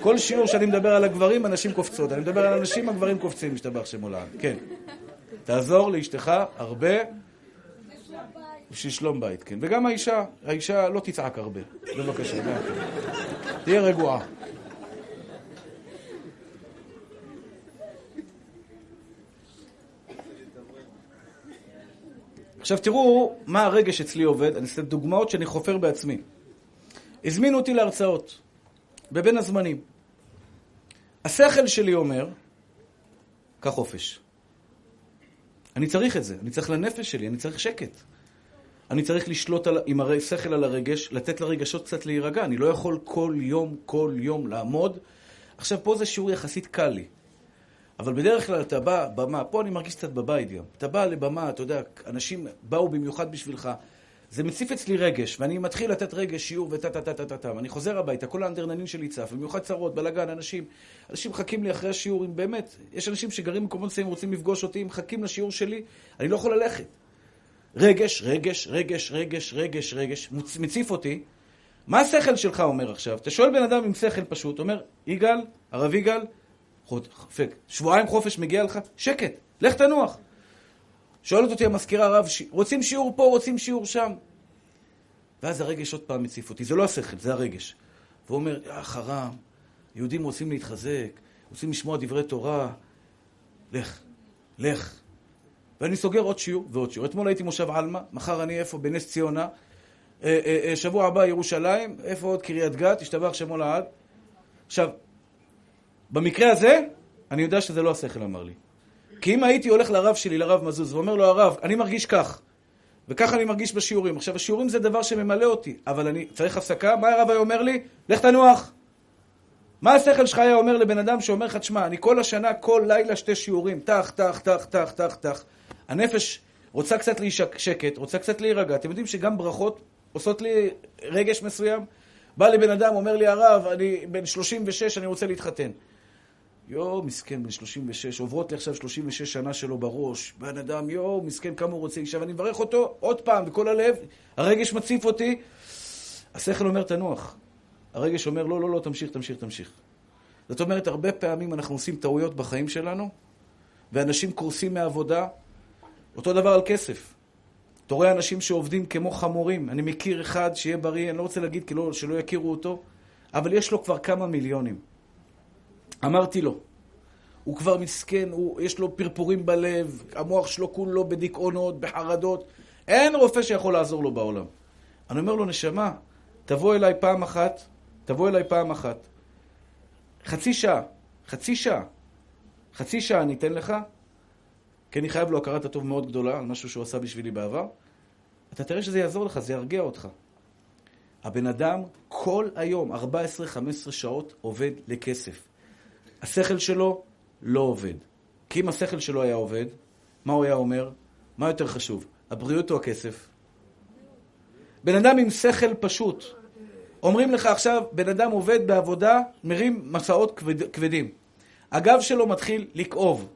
כל שיעור שאני מדבר על הגברים, אנשים קופצות. אני מדבר על אנשים, הגברים קופצים, משתבח שמולען. כן. תעזור לאשתך הרבה. ששלום בית, כן. וגם האישה, האישה לא תצעק הרבה. בבקשה. תהיה רגועה. עכשיו תראו מה הרגש אצלי עובד. אני אעשה דוגמאות שאני חופר בעצמי. הזמינו אותי להרצאות. בבין הזמנים. השכל שלי אומר, כך חופש. אני צריך את זה. אני צריך לנפש שלי. אני צריך שקט. אני צריך לשלוט על, עם השכל על הרגש, לתת לרגשות קצת להירגע. אני לא יכול כל יום, כל יום לעמוד. עכשיו פה זה שיעור יחסית קל לי. אבל בדרך כלל אתה בא במה, פה אני מרגיש קצת בבית גם. אתה בא לבמה, אתה יודע, אנשים באו במיוחד בשבילך. זה מציף אצלי רגש, ואני מתחיל לתת רגש, שיעור וטה-טה-טה-טה-טה. ואני חוזר הביתה, כל האדרנלין שלי צף, במיוחד צרות, בלגן, אנשים. אנשים מחכים לי אחרי השיעור, אם באמת, יש אנשים שגרים במקומות מסוימים, רוצים לפגוש אותי, מחכים לשיעור שלי, אני לא יכול ללכת. רגש, רגש, רגש, רגש, רגש, רגש, מציף אותי. מה השכל שלך אומר עכשיו? אתה שואל בן אדם עם שכל פשוט, אומר, יגאל, הרב יגאל, חופק, שבועיים חופש מגיע לך, שקט, לך תנוח. שואלת אותי המזכירה הרב, רוצים שיעור פה, רוצים שיעור שם. ואז הרגש עוד פעם מציף אותי, זה לא השכל, זה הרגש. והוא אומר, אחרם, יהודים רוצים להתחזק, רוצים לשמוע דברי תורה, לך, לך. ואני סוגר עוד שיעור ועוד שיעור. אתמול הייתי מושב אלמה, מחר אני איפה, בנס ציונה, שבוע הבא ירושלים, איפה עוד קריית גת, השתבח שמו לעד. עכשיו, במקרה הזה, אני יודע שזה לא השכל אמר לי. כי אם הייתי הולך לרב שלי, לרב מזוז, ואומר לו, הרב, אני מרגיש כך, וכך אני מרגיש בשיעורים. עכשיו, השיעורים זה דבר שממלא אותי, אבל אני צריך הפסקה, מה הרב היה אומר לי? לך תנוח. מה השכל שלך היה אומר לבן אדם שאומר לך, תשמע, אני כל השנה, כל לילה שתי שיעורים, תח, תח, תח, תח, תח, תח. הנפש רוצה קצת להישקט, רוצה קצת להירגע. אתם יודעים שגם ברכות עושות לי רגש מסוים? בא לבן אדם, אומר לי, הרב, אני בן שלושים ושש, אני רוצה להתחתן. יו, מסכן, בן שלושים ושש, עוברות לי עכשיו שלושים ושש שנה שלו בראש. בן אדם, יו, מסכן, כמה הוא רוצה. עכשיו אני מברך אותו עוד פעם, בכל הלב, הרגש מציף אותי. השכל אומר, תנוח. הרגש אומר, לא, לא, לא, תמשיך, תמשיך, תמשיך. זאת אומרת, הרבה פעמים אנחנו עושים טעויות בחיים שלנו, ואנשים קורסים מהעבודה. אותו דבר על כסף. אתה רואה אנשים שעובדים כמו חמורים. אני מכיר אחד שיהיה בריא, אני לא רוצה להגיד כאילו שלא יכירו אותו, אבל יש לו כבר כמה מיליונים. אמרתי לו, הוא כבר מסכן, הוא, יש לו פרפורים בלב, המוח שלו כולו בדיכאונות, בחרדות, אין רופא שיכול לעזור לו בעולם. אני אומר לו, נשמה, תבוא אליי פעם אחת, תבוא אליי פעם אחת, חצי שעה, חצי שעה, חצי שעה אני אתן לך, כי אני חייב לו הכרת הטוב מאוד גדולה על משהו שהוא עשה בשבילי בעבר, אתה תראה שזה יעזור לך, זה ירגיע אותך. הבן אדם כל היום, ארבע עשרה חמש עשרה שעות עובד לכסף. השכל שלו לא עובד. כי אם השכל שלו היה עובד, מה הוא היה אומר? מה יותר חשוב? הבריאות או הכסף? בן אדם עם שכל פשוט. אומרים לך עכשיו, בן אדם עובד בעבודה, מרים מסעות כבד, כבדים. הגב שלו מתחיל לכאוב.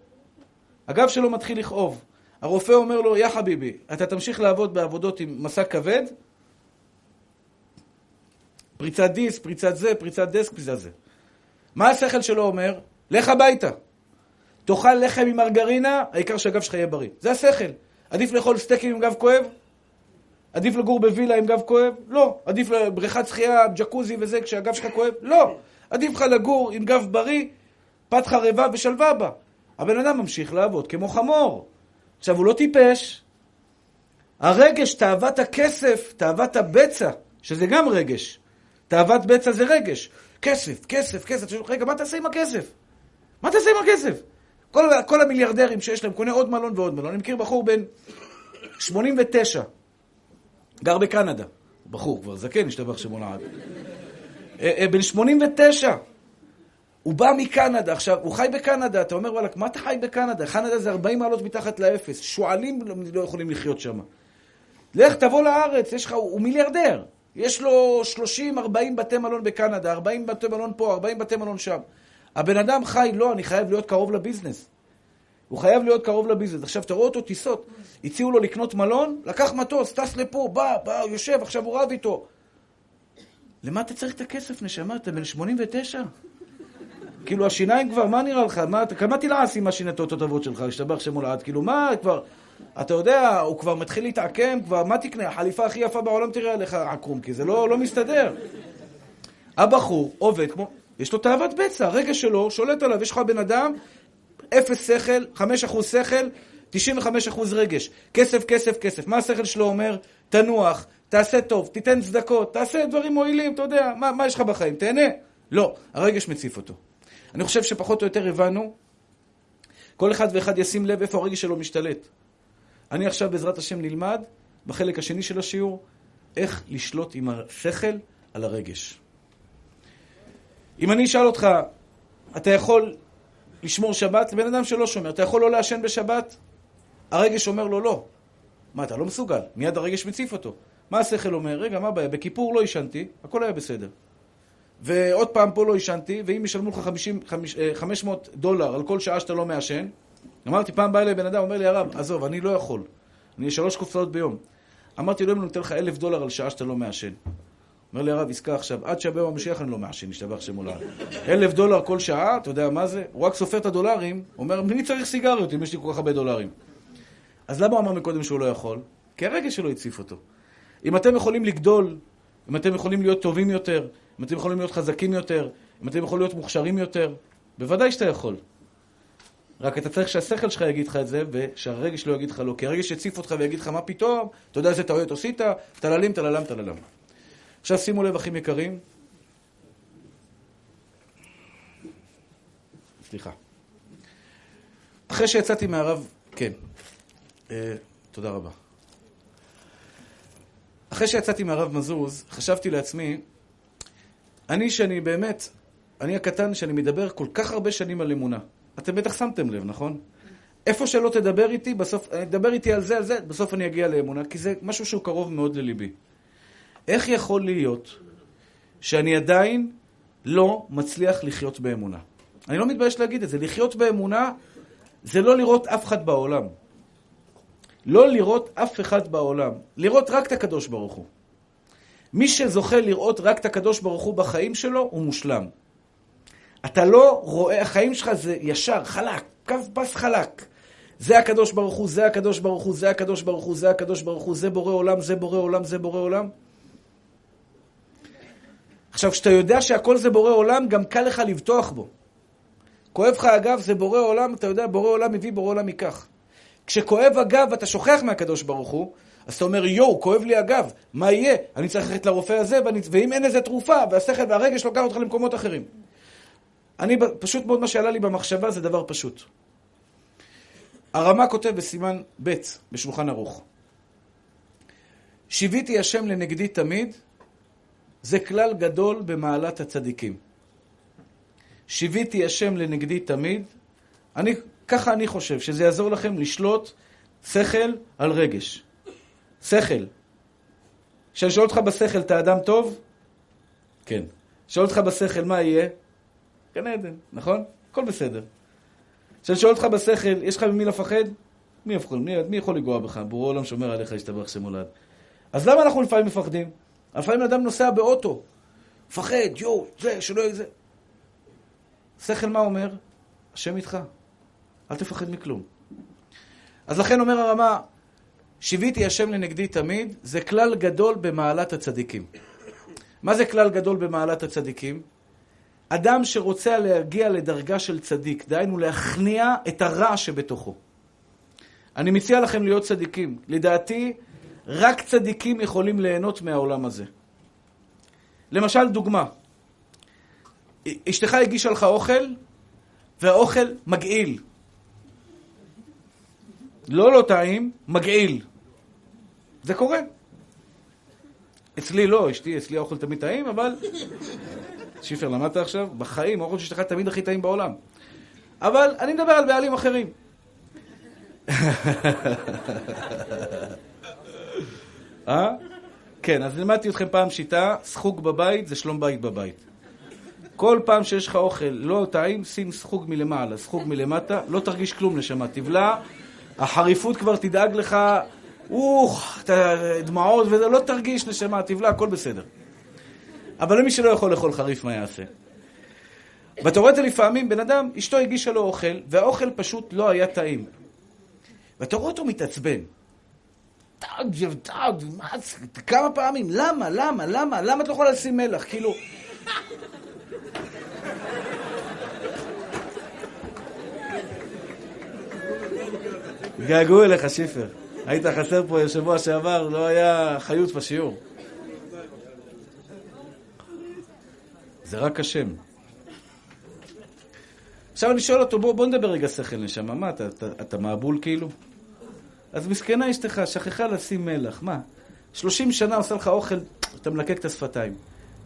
הגב שלו מתחיל לכאוב. הרופא אומר לו, יא חביבי, אתה תמשיך לעבוד בעבודות עם מסע כבד? פריצת דיס, פריצת זה, פריצת דסק, פריצת זה. מה השכל שלו אומר? לך הביתה. תאכל לחם עם מרגרינה, העיקר שהגב שלך יהיה בריא. זה השכל. עדיף לאכול סטייקים עם גב כואב? עדיף לגור בווילה עם גב כואב? לא. עדיף לבריכת שחייה, ג'קוזי וזה, כשהגב שלך כואב? לא. עדיף לך לגור עם גב בריא, פת חרבה ושלווה בה. הבן אדם ממשיך לעבוד כמו חמור. עכשיו, הוא לא טיפש. הרגש, תאוות הכסף, תאוות הבצע, שזה גם רגש. תאוות בצע זה רגש. כסף, כסף, כסף. רגע, מה תעשה עם הכסף? מה תעשה עם הכסף? כל, כל המיליארדרים שיש להם, קונה עוד מלון ועוד מלון. אני מכיר בחור בן שמונים ותשע. גר בקנדה. בחור כבר זקן, השתבח שמונה. בן שמונים ותשע. הוא בא מקנדה. עכשיו, הוא חי בקנדה. אתה אומר, וואלה, מה אתה חי בקנדה? קנדה זה ארבעים מעלות מתחת לאפס. שועלים לא יכולים לחיות שם. לך, תבוא לארץ. יש לך, הוא מיליארדר. יש לו שלושים ארבעים בתי מלון בקנדה, ארבעים בתי מלון פה, ארבעים בתי מלון שם. הבן אדם חי, לא, אני חייב להיות קרוב לביזנס. הוא חייב להיות קרוב לביזנס. עכשיו, תראו אותו טיסות. הציעו לו לקנות מלון, לקח מטוס, טס לפה, בא, בא, יושב, עכשיו הוא רב איתו. למה אתה צריך את הכסף, נשמה? אתה בן שמונים ותשע? כאילו השיניים כבר, מה נראה לך? מה, כמה תלעס עם השינתות הטובות שלך? השתבח שמולעת, כאילו מה כבר, אתה יודע, הוא כבר מתחיל להתעקם, כבר מה תקנה? החליפה הכי יפה בעולם תראה עליך עקום, כי זה לא, לא מסתדר. הבחור עובד כמו, יש לו תאוות בצע, הרגע שלו, שולט עליו, יש לך בן אדם, אפס שכל, חמש אחוז שכל, תשעים וחמישה אחוז רגש. כסף, כסף, כסף. מה השכל שלו אומר? תנוח, תעשה טוב, תיתן צדקות, תעשה דברים מועילים, אתה יודע, מה, מה יש לך בחיים? תהנה? לא, הרגש מציף אותו. אני חושב שפחות או יותר הבנו, כל אחד ואחד ישים לב איפה הרגש שלו משתלט. אני עכשיו בעזרת השם נלמד, בחלק השני של השיעור, איך לשלוט עם השכל על הרגש. אם אני אשאל אותך, אתה יכול לשמור שבת? לבן אדם שלא שומר, אתה יכול לא לעשן בשבת? הרגש אומר לו לא. מה, אתה לא מסוגל? מיד הרגש מציף אותו. מה השכל אומר? רגע, מה הבעיה? בכיפור לא ישנתי, הכל היה בסדר. ועוד פעם פה לא ישנתי, ואם ישלמו לך חמש מאות דולר על כל שעה שאתה לא מעשן, אמרתי, פעם בא אליי בן אדם, אומר לי, הרב, עזוב, אני לא יכול. אני שלוש קופסאות ביום. אמרתי לו, אם אני נותן לך אלף דולר על שעה שאתה לא מעשן. אומר לי, הרב, עסקה עכשיו, עד שהביום המשיח אני לא מעשן, השתבח שמולד. אלף דולר כל שעה, אתה יודע מה זה? הוא רק סופר את הדולרים, אומר, מי צריך סיגריות אם יש לי כל כך הרבה דולרים? אז למה הוא אמר מקודם שהוא לא יכול? כי הרגש שלו הציף אותו. אם אתם יכולים לגדול, אם אתם יכולים להיות טובים יותר, אם אתם יכולים להיות חזקים יותר, אם אתם יכולים להיות מוכשרים יותר, בוודאי שאתה יכול. רק אתה צריך שהשכל שלך יגיד לך את זה, ושהרגש לא יגיד לך לא. כי הרגש יציף אותך ויגיד לך מה פתאום, אתה יודע איזה טעויות עשית, תללים, תללם, תללם. עכשיו שימו לב, אחים יקרים. סליחה. אחרי שיצאתי מהרב, כן. תודה רבה. אחרי שיצאתי מהרב מזוז, חשבתי לעצמי, אני שאני באמת, אני הקטן שאני מדבר כל כך הרבה שנים על אמונה. אתם בטח שמתם לב, נכון? איפה שלא תדבר איתי, בסוף, אני אדבר איתי על זה, על זה, בסוף אני אגיע לאמונה, כי זה משהו שהוא קרוב מאוד לליבי. איך יכול להיות שאני עדיין לא מצליח לחיות באמונה? אני לא מתבייש להגיד את זה. לחיות באמונה זה לא לראות אף אחד בעולם. לא לראות אף אחד בעולם. לראות רק את הקדוש ברוך הוא. מי שזוכה לראות רק את הקדוש ברוך הוא בחיים שלו, הוא מושלם. אתה לא רואה, החיים שלך זה ישר, חלק, קו פס חלק. זה הקדוש ברוך הוא, זה הקדוש ברוך הוא, זה הקדוש ברוך הוא, זה הקדוש ברוך הוא, זה בורא עולם, זה בורא עולם, זה בורא עולם. עכשיו, כשאתה יודע שהכל זה בורא עולם, גם קל לך לבטוח בו. כואב לך אגב, זה בורא עולם, אתה יודע, בורא עולם מביא, בורא עולם ייקח. כשכואב אגב, אתה שוכח מהקדוש ברוך הוא, אז אתה אומר, יו, כואב לי אגב, מה יהיה? אני צריך ללכת לרופא הזה, ואני, ואם אין איזה תרופה, והשכל והרגש לוקח אותך למקומות אחרים. אני, פשוט מאוד מה שעלה לי במחשבה, זה דבר פשוט. הרמה כותב בסימן ב' בשולחן ערוך. שיוויתי השם לנגדי תמיד, זה כלל גדול במעלת הצדיקים. שיוויתי השם לנגדי תמיד, אני, ככה אני חושב שזה יעזור לכם לשלוט שכל על רגש. שכל. כשאני שואל אותך בשכל, אתה אדם טוב? כן. שואל אותך בשכל, מה יהיה? גן עדן, נכון? הכל בסדר. כשאני שואל אותך בשכל, יש לך ממי לפחד? מי יכול, מי, מי יכול לגוע בך? בורא עולם שומר עליך, ישתבח שמולד. אז למה אנחנו לפעמים מפחדים? לפעמים אדם נוסע באוטו. מפחד, יו, זה, שלא יהיה זה. שכל מה אומר? השם איתך. אל תפחד מכלום. אז לכן אומר הרמה, שיוויתי השם לנגדי תמיד, זה כלל גדול במעלת הצדיקים. מה זה כלל גדול במעלת הצדיקים? אדם שרוצה להגיע לדרגה של צדיק, דהיינו להכניע את הרע שבתוכו. אני מציע לכם להיות צדיקים. לדעתי, רק צדיקים יכולים ליהנות מהעולם הזה. למשל, דוגמה. אשתך הגישה לך אוכל, והאוכל מגעיל. לא לא טעים, מגעיל. זה קורה. אצלי לא, אשתי, אצלי האוכל תמיד טעים, אבל... שיפר, למדת עכשיו? בחיים, האוכל שאשתך תמיד הכי טעים בעולם. אבל אני מדבר על בעלים אחרים. אה? כן, אז למדתי אתכם פעם שיטה, שחוק בבית זה שלום בית בבית. כל פעם שיש לך אוכל לא טעים, שים שחוק מלמעלה, שחוק מלמטה, לא תרגיש כלום לשמה, תבלע... החריפות כבר תדאג לך, אוח, דמעות, וזה לא תרגיש נשמה, תבלע, הכל בסדר. אבל למי שלא יכול לאכול חריף, מה יעשה? ואתה רואה את זה לפעמים, בן אדם, אשתו הגישה לו אוכל, והאוכל פשוט לא היה טעים. ואתה רואה אותו מתעצבן. כמה פעמים, למה, למה, למה, למה את לא יכולה לשים מלח? כאילו... געגעו אליך, שיפר. היית חסר פה השבוע שעבר, לא היה חיות בשיעור. זה רק השם. עכשיו אני שואל אותו, בוא, בוא נדבר רגע שכל נשמה, מה, אתה, אתה, אתה מעבול כאילו? אז מסכנה אשתך, שכחה לשים מלח, מה? שלושים שנה עושה לך אוכל, אתה מלקק את השפתיים.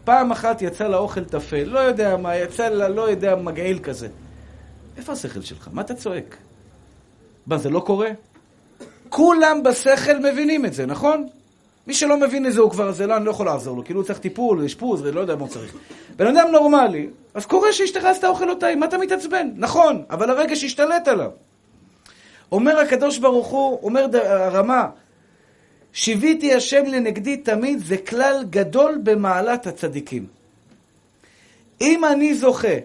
פעם אחת יצא לה אוכל תפל, לא יודע מה, יצא לה, לא יודע, מגעיל כזה. איפה השכל שלך? מה אתה צועק? מה, זה לא קורה? כולם בשכל מבינים את זה, נכון? מי שלא מבין את זה הוא כבר, זה לא, אני לא יכול לעזור לו, כאילו הוא צריך טיפול, אשפוז, לא יודע מה הוא צריך. בן אדם נורמלי, אז קורה שאשתך עשתה אוכל אותה, מה אתה מתעצבן? נכון, אבל הרגש השתלט עליו. אומר הקדוש ברוך הוא, אומר הרמה, שיביתי השם לנגדי תמיד, זה כלל גדול במעלת הצדיקים. אם אני זוכה,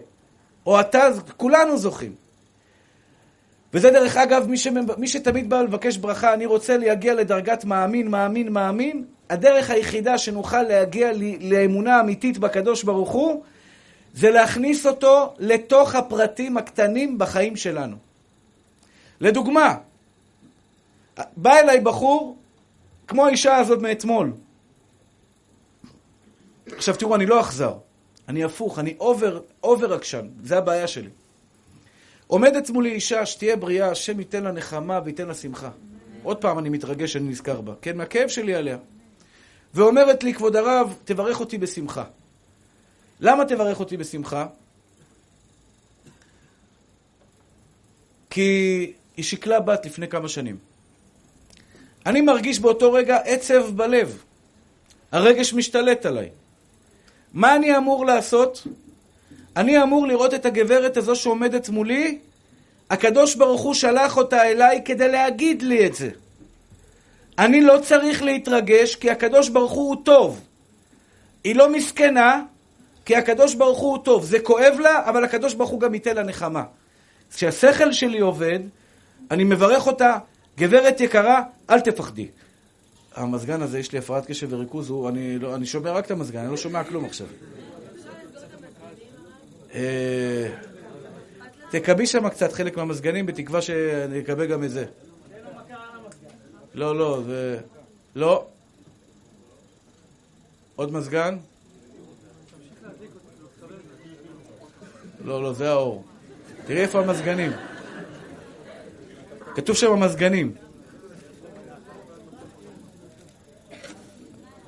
או אתה, כולנו זוכים, וזה דרך אגב, מי, שמב... מי שתמיד בא לבקש ברכה, אני רוצה להגיע לדרגת מאמין, מאמין, מאמין, הדרך היחידה שנוכל להגיע לי... לאמונה אמיתית בקדוש ברוך הוא, זה להכניס אותו לתוך הפרטים הקטנים בחיים שלנו. לדוגמה, בא אליי בחור, כמו האישה הזאת מאתמול. עכשיו תראו, אני לא אחזר, אני הפוך, אני אובר, אובר עקשן, זה הבעיה שלי. עומדת מולי אישה שתהיה בריאה, השם ייתן לה נחמה וייתן לה שמחה. עוד פעם אני מתרגש, אני נזכר בה, כן, מהכאב שלי עליה. ואומרת לי, כבוד הרב, תברך אותי בשמחה. למה תברך אותי בשמחה? כי היא שיקלה בת לפני כמה שנים. אני מרגיש באותו רגע עצב בלב. הרגש משתלט עליי. מה אני אמור לעשות? אני אמור לראות את הגברת הזו שעומדת מולי, הקדוש ברוך הוא שלח אותה אליי כדי להגיד לי את זה. אני לא צריך להתרגש כי הקדוש ברוך הוא טוב. היא לא מסכנה כי הקדוש ברוך הוא טוב. זה כואב לה, אבל הקדוש ברוך הוא גם ייתן לה נחמה. כשהשכל שלי עובד, אני מברך אותה, גברת יקרה, אל תפחדי. המזגן הזה, יש לי הפרעת קשב וריכוז, הוא, אני, לא, אני שומע רק את המזגן, אני לא שומע כלום עכשיו. תקבי שם קצת חלק מהמזגנים בתקווה שאני אקבל גם את זה. לא, לא, זה... לא. עוד מזגן? לא, לא, זה האור. תראי איפה המזגנים. כתוב שם המזגנים.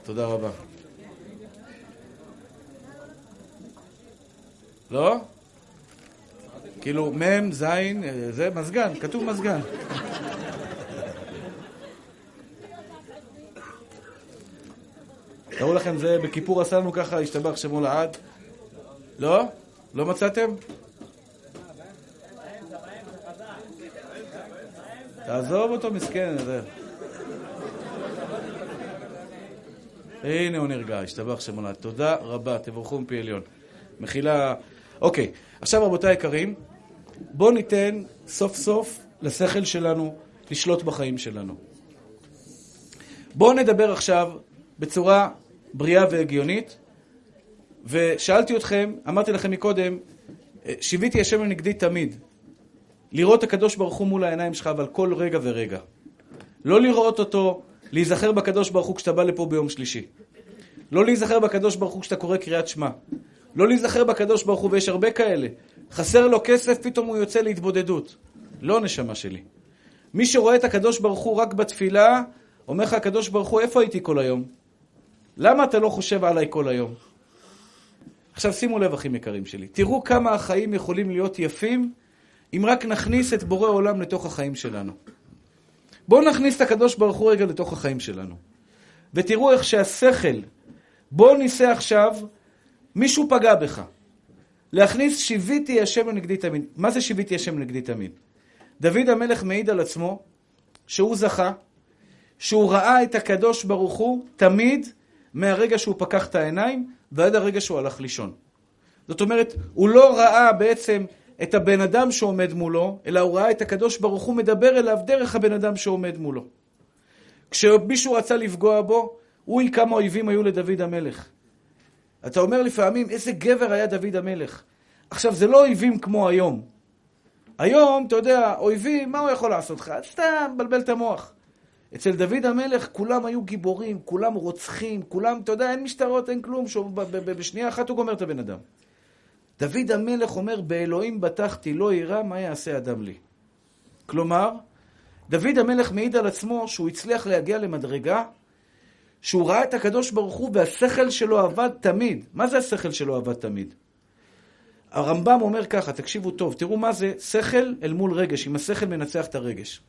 תודה רבה. לא? כאילו, מם, זין, זה מזגן, כתוב מזגן. תראו לכם, זה בכיפור עשינו ככה, השתבח שמו לעד. לא? לא מצאתם? תעזוב אותו מסכן, זה. הנה הוא נרגע, השתבח שמו לעד. תודה רבה, תבורכו מפי עליון. מחילה... אוקיי, עכשיו רבותיי היקרים, בואו ניתן סוף סוף לשכל שלנו לשלוט בחיים שלנו. בואו נדבר עכשיו בצורה בריאה והגיונית, ושאלתי אתכם, אמרתי לכם מקודם, שיביתי השם לנגדי תמיד, לראות הקדוש ברוך הוא מול העיניים שלך, אבל כל רגע ורגע. לא לראות אותו, להיזכר בקדוש ברוך הוא כשאתה בא לפה ביום שלישי. לא להיזכר בקדוש ברוך הוא כשאתה קורא קריאת שמע. לא להיזכר בקדוש ברוך הוא, ויש הרבה כאלה. חסר לו כסף, פתאום הוא יוצא להתבודדות. לא נשמה שלי. מי שרואה את הקדוש ברוך הוא רק בתפילה, אומר לך הקדוש ברוך הוא, איפה הייתי כל היום? למה אתה לא חושב עליי כל היום? עכשיו שימו לב אחים יקרים שלי. תראו כמה החיים יכולים להיות יפים, אם רק נכניס את בורא עולם לתוך החיים שלנו. בואו נכניס את הקדוש ברוך הוא רגע לתוך החיים שלנו. ותראו איך שהשכל, בואו ניסה עכשיו, מישהו פגע בך. להכניס שיביתי השם לנגדי תמיד. מה זה שיביתי השם לנגדי תמיד? דוד המלך מעיד על עצמו שהוא זכה, שהוא ראה את הקדוש ברוך הוא תמיד מהרגע שהוא פקח את העיניים ועד הרגע שהוא הלך לישון. זאת אומרת, הוא לא ראה בעצם את הבן אדם שעומד מולו, אלא הוא ראה את הקדוש ברוך הוא מדבר אליו דרך הבן אדם שעומד מולו. כשמישהו רצה לפגוע בו, אוי כמה אויבים היו לדוד המלך. אתה אומר לפעמים, איזה גבר היה דוד המלך. עכשיו, זה לא אויבים כמו היום. היום, אתה יודע, אויבים, מה הוא יכול לעשות לך? סתם, בלבל את המוח. אצל דוד המלך כולם היו גיבורים, כולם רוצחים, כולם, אתה יודע, אין משטרות, אין כלום, בשנייה אחת הוא גומר את הבן אדם. דוד המלך אומר, באלוהים בטחתי, לא ירא, מה יעשה אדם לי? כלומר, דוד המלך מעיד על עצמו שהוא הצליח להגיע למדרגה, שהוא ראה את הקדוש ברוך הוא והשכל שלו עבד תמיד. מה זה השכל שלו עבד תמיד? הרמב"ם אומר ככה, תקשיבו טוב, תראו מה זה שכל אל מול רגש, אם השכל מנצח את הרגש.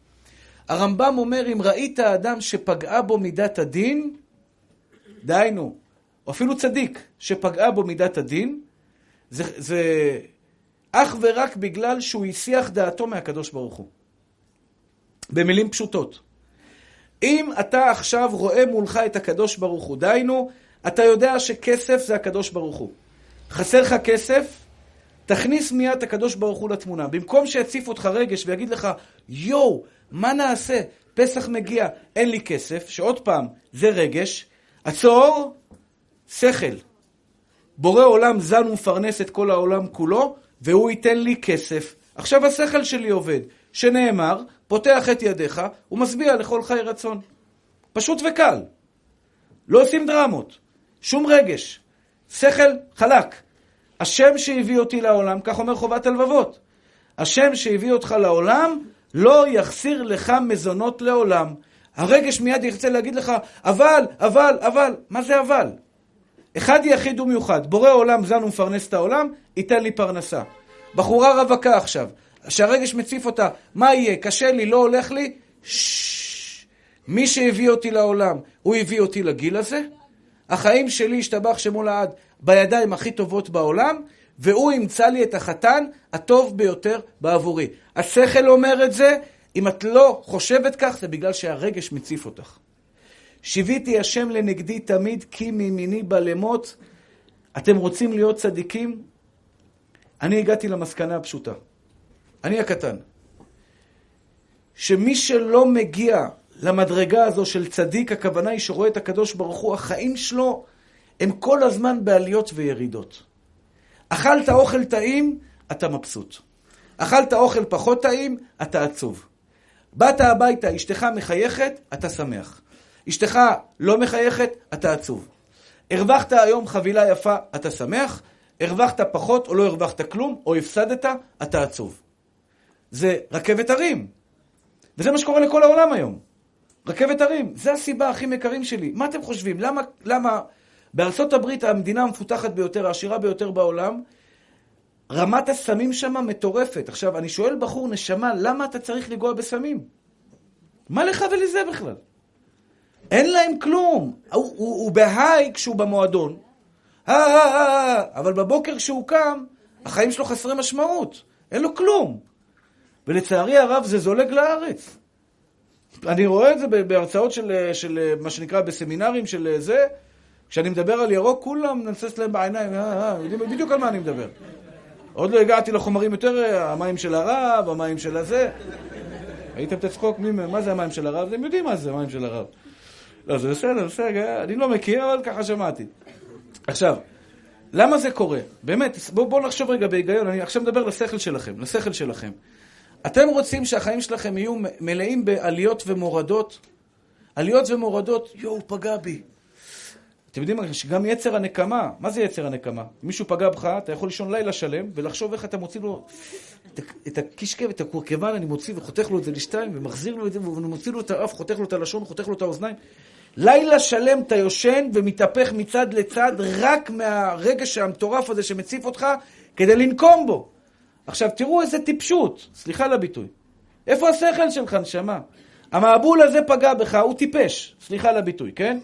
הרמב"ם אומר, אם ראית האדם שפגעה בו מידת הדין, דהיינו, או אפילו צדיק שפגעה בו מידת הדין, זה, זה אך ורק בגלל שהוא השיח דעתו מהקדוש ברוך הוא. במילים פשוטות. אם אתה עכשיו רואה מולך את הקדוש ברוך הוא, דהיינו, אתה יודע שכסף זה הקדוש ברוך הוא. חסר לך כסף, תכניס מיד את הקדוש ברוך הוא לתמונה. במקום שיציף אותך רגש ויגיד לך, יו, מה נעשה? פסח מגיע, אין לי כסף, שעוד פעם, זה רגש. עצור, שכל. בורא עולם זן ומפרנס את כל העולם כולו, והוא ייתן לי כסף. עכשיו השכל שלי עובד, שנאמר, פותח את ידיך, ומשביע לכל חי רצון. פשוט וקל. לא עושים דרמות. שום רגש. שכל חלק. השם שהביא אותי לעולם, כך אומר חובת הלבבות. השם שהביא אותך לעולם, לא יחסיר לך מזונות לעולם. הרגש מיד ירצה להגיד לך, אבל, אבל, אבל. מה זה אבל? אחד יחיד ומיוחד. בורא עולם זן ומפרנס את העולם, ייתן לי פרנסה. בחורה רווקה עכשיו. שהרגש מציף אותה, מה יהיה? קשה לי, לא הולך לי? ששש, מי שהביא אותי לעולם, הוא הביא אותי לגיל הזה. החיים שלי השתבח שמו לעד בידיים הכי טובות בעולם, והוא ימצא לי את החתן הטוב ביותר בעבורי. השכל אומר את זה, אם את לא חושבת כך, זה בגלל שהרגש מציף אותך. שיביתי השם לנגדי תמיד, כי מימיני בלמות. אתם רוצים להיות צדיקים? אני הגעתי למסקנה הפשוטה. אני הקטן, שמי שלא מגיע למדרגה הזו של צדיק, הכוונה היא שרואה את הקדוש ברוך הוא, החיים שלו הם כל הזמן בעליות וירידות. אכלת אוכל טעים, אתה מבסוט. אכלת אוכל פחות טעים, אתה עצוב. באת הביתה, אשתך מחייכת, אתה שמח. אשתך לא מחייכת, אתה עצוב. הרווחת היום חבילה יפה, אתה שמח. הרווחת פחות או לא הרווחת כלום, או הפסדת, אתה עצוב. זה רכבת הרים. וזה מה שקורה לכל העולם היום. רכבת הרים. זה הסיבה הכי מקרים שלי. מה אתם חושבים? למה, למה בארצות הברית המדינה המפותחת ביותר, העשירה ביותר בעולם, רמת הסמים שמה מטורפת. עכשיו, אני שואל בחור, נשמה, למה אתה צריך לגוע בסמים? מה לך ולזה בכלל? אין להם כלום. הוא, הוא, הוא בהיי כשהוא במועדון. אבל בבוקר כשהוא קם, החיים שלו חסרי משמעות. אין לו כלום. ולצערי הרב זה זולג לארץ. אני רואה את זה בהרצאות של, של מה שנקרא בסמינרים של זה, כשאני מדבר על ירוק, כולם ננסס להם בעיניים, אה, אה, יודעים בדיוק על מה אני מדבר. עוד לא הגעתי לחומרים יותר, המים של הרב, המים של הזה. הייתם תצחוק, מי, מה זה המים של הרב? הם יודעים מה זה המים של הרב. לא, זה בסדר, בסדר, אני לא מכיר, אבל ככה שמעתי. עכשיו, למה זה קורה? באמת, בואו בוא נחשוב רגע בהיגיון, אני עכשיו מדבר לשכל שלכם, לשכל שלכם. אתם רוצים שהחיים שלכם יהיו מלאים בעליות ומורדות? עליות ומורדות, יואו, פגע בי. אתם יודעים שגם יצר הנקמה, מה זה יצר הנקמה? אם מישהו פגע בך, אתה יכול לישון לילה שלם, ולחשוב איך אתה מוציא לו את הקשקב, את הקורקבן, אני מוציא וחותך לו את זה לשתיים, ומחזיר לו את זה, ואני מוציא לו את האף, חותך לו את הלשון, חותך לו את האוזניים. לילה שלם אתה יושן ומתהפך מצד לצד, רק מהרגש המטורף הזה שמציף אותך, כדי לנקום בו. עכשיו, תראו איזה טיפשות, סליחה לביטוי. איפה השכל שלך, נשמה? המעבול הזה פגע בך, הוא טיפש, סליחה לביטוי, כן?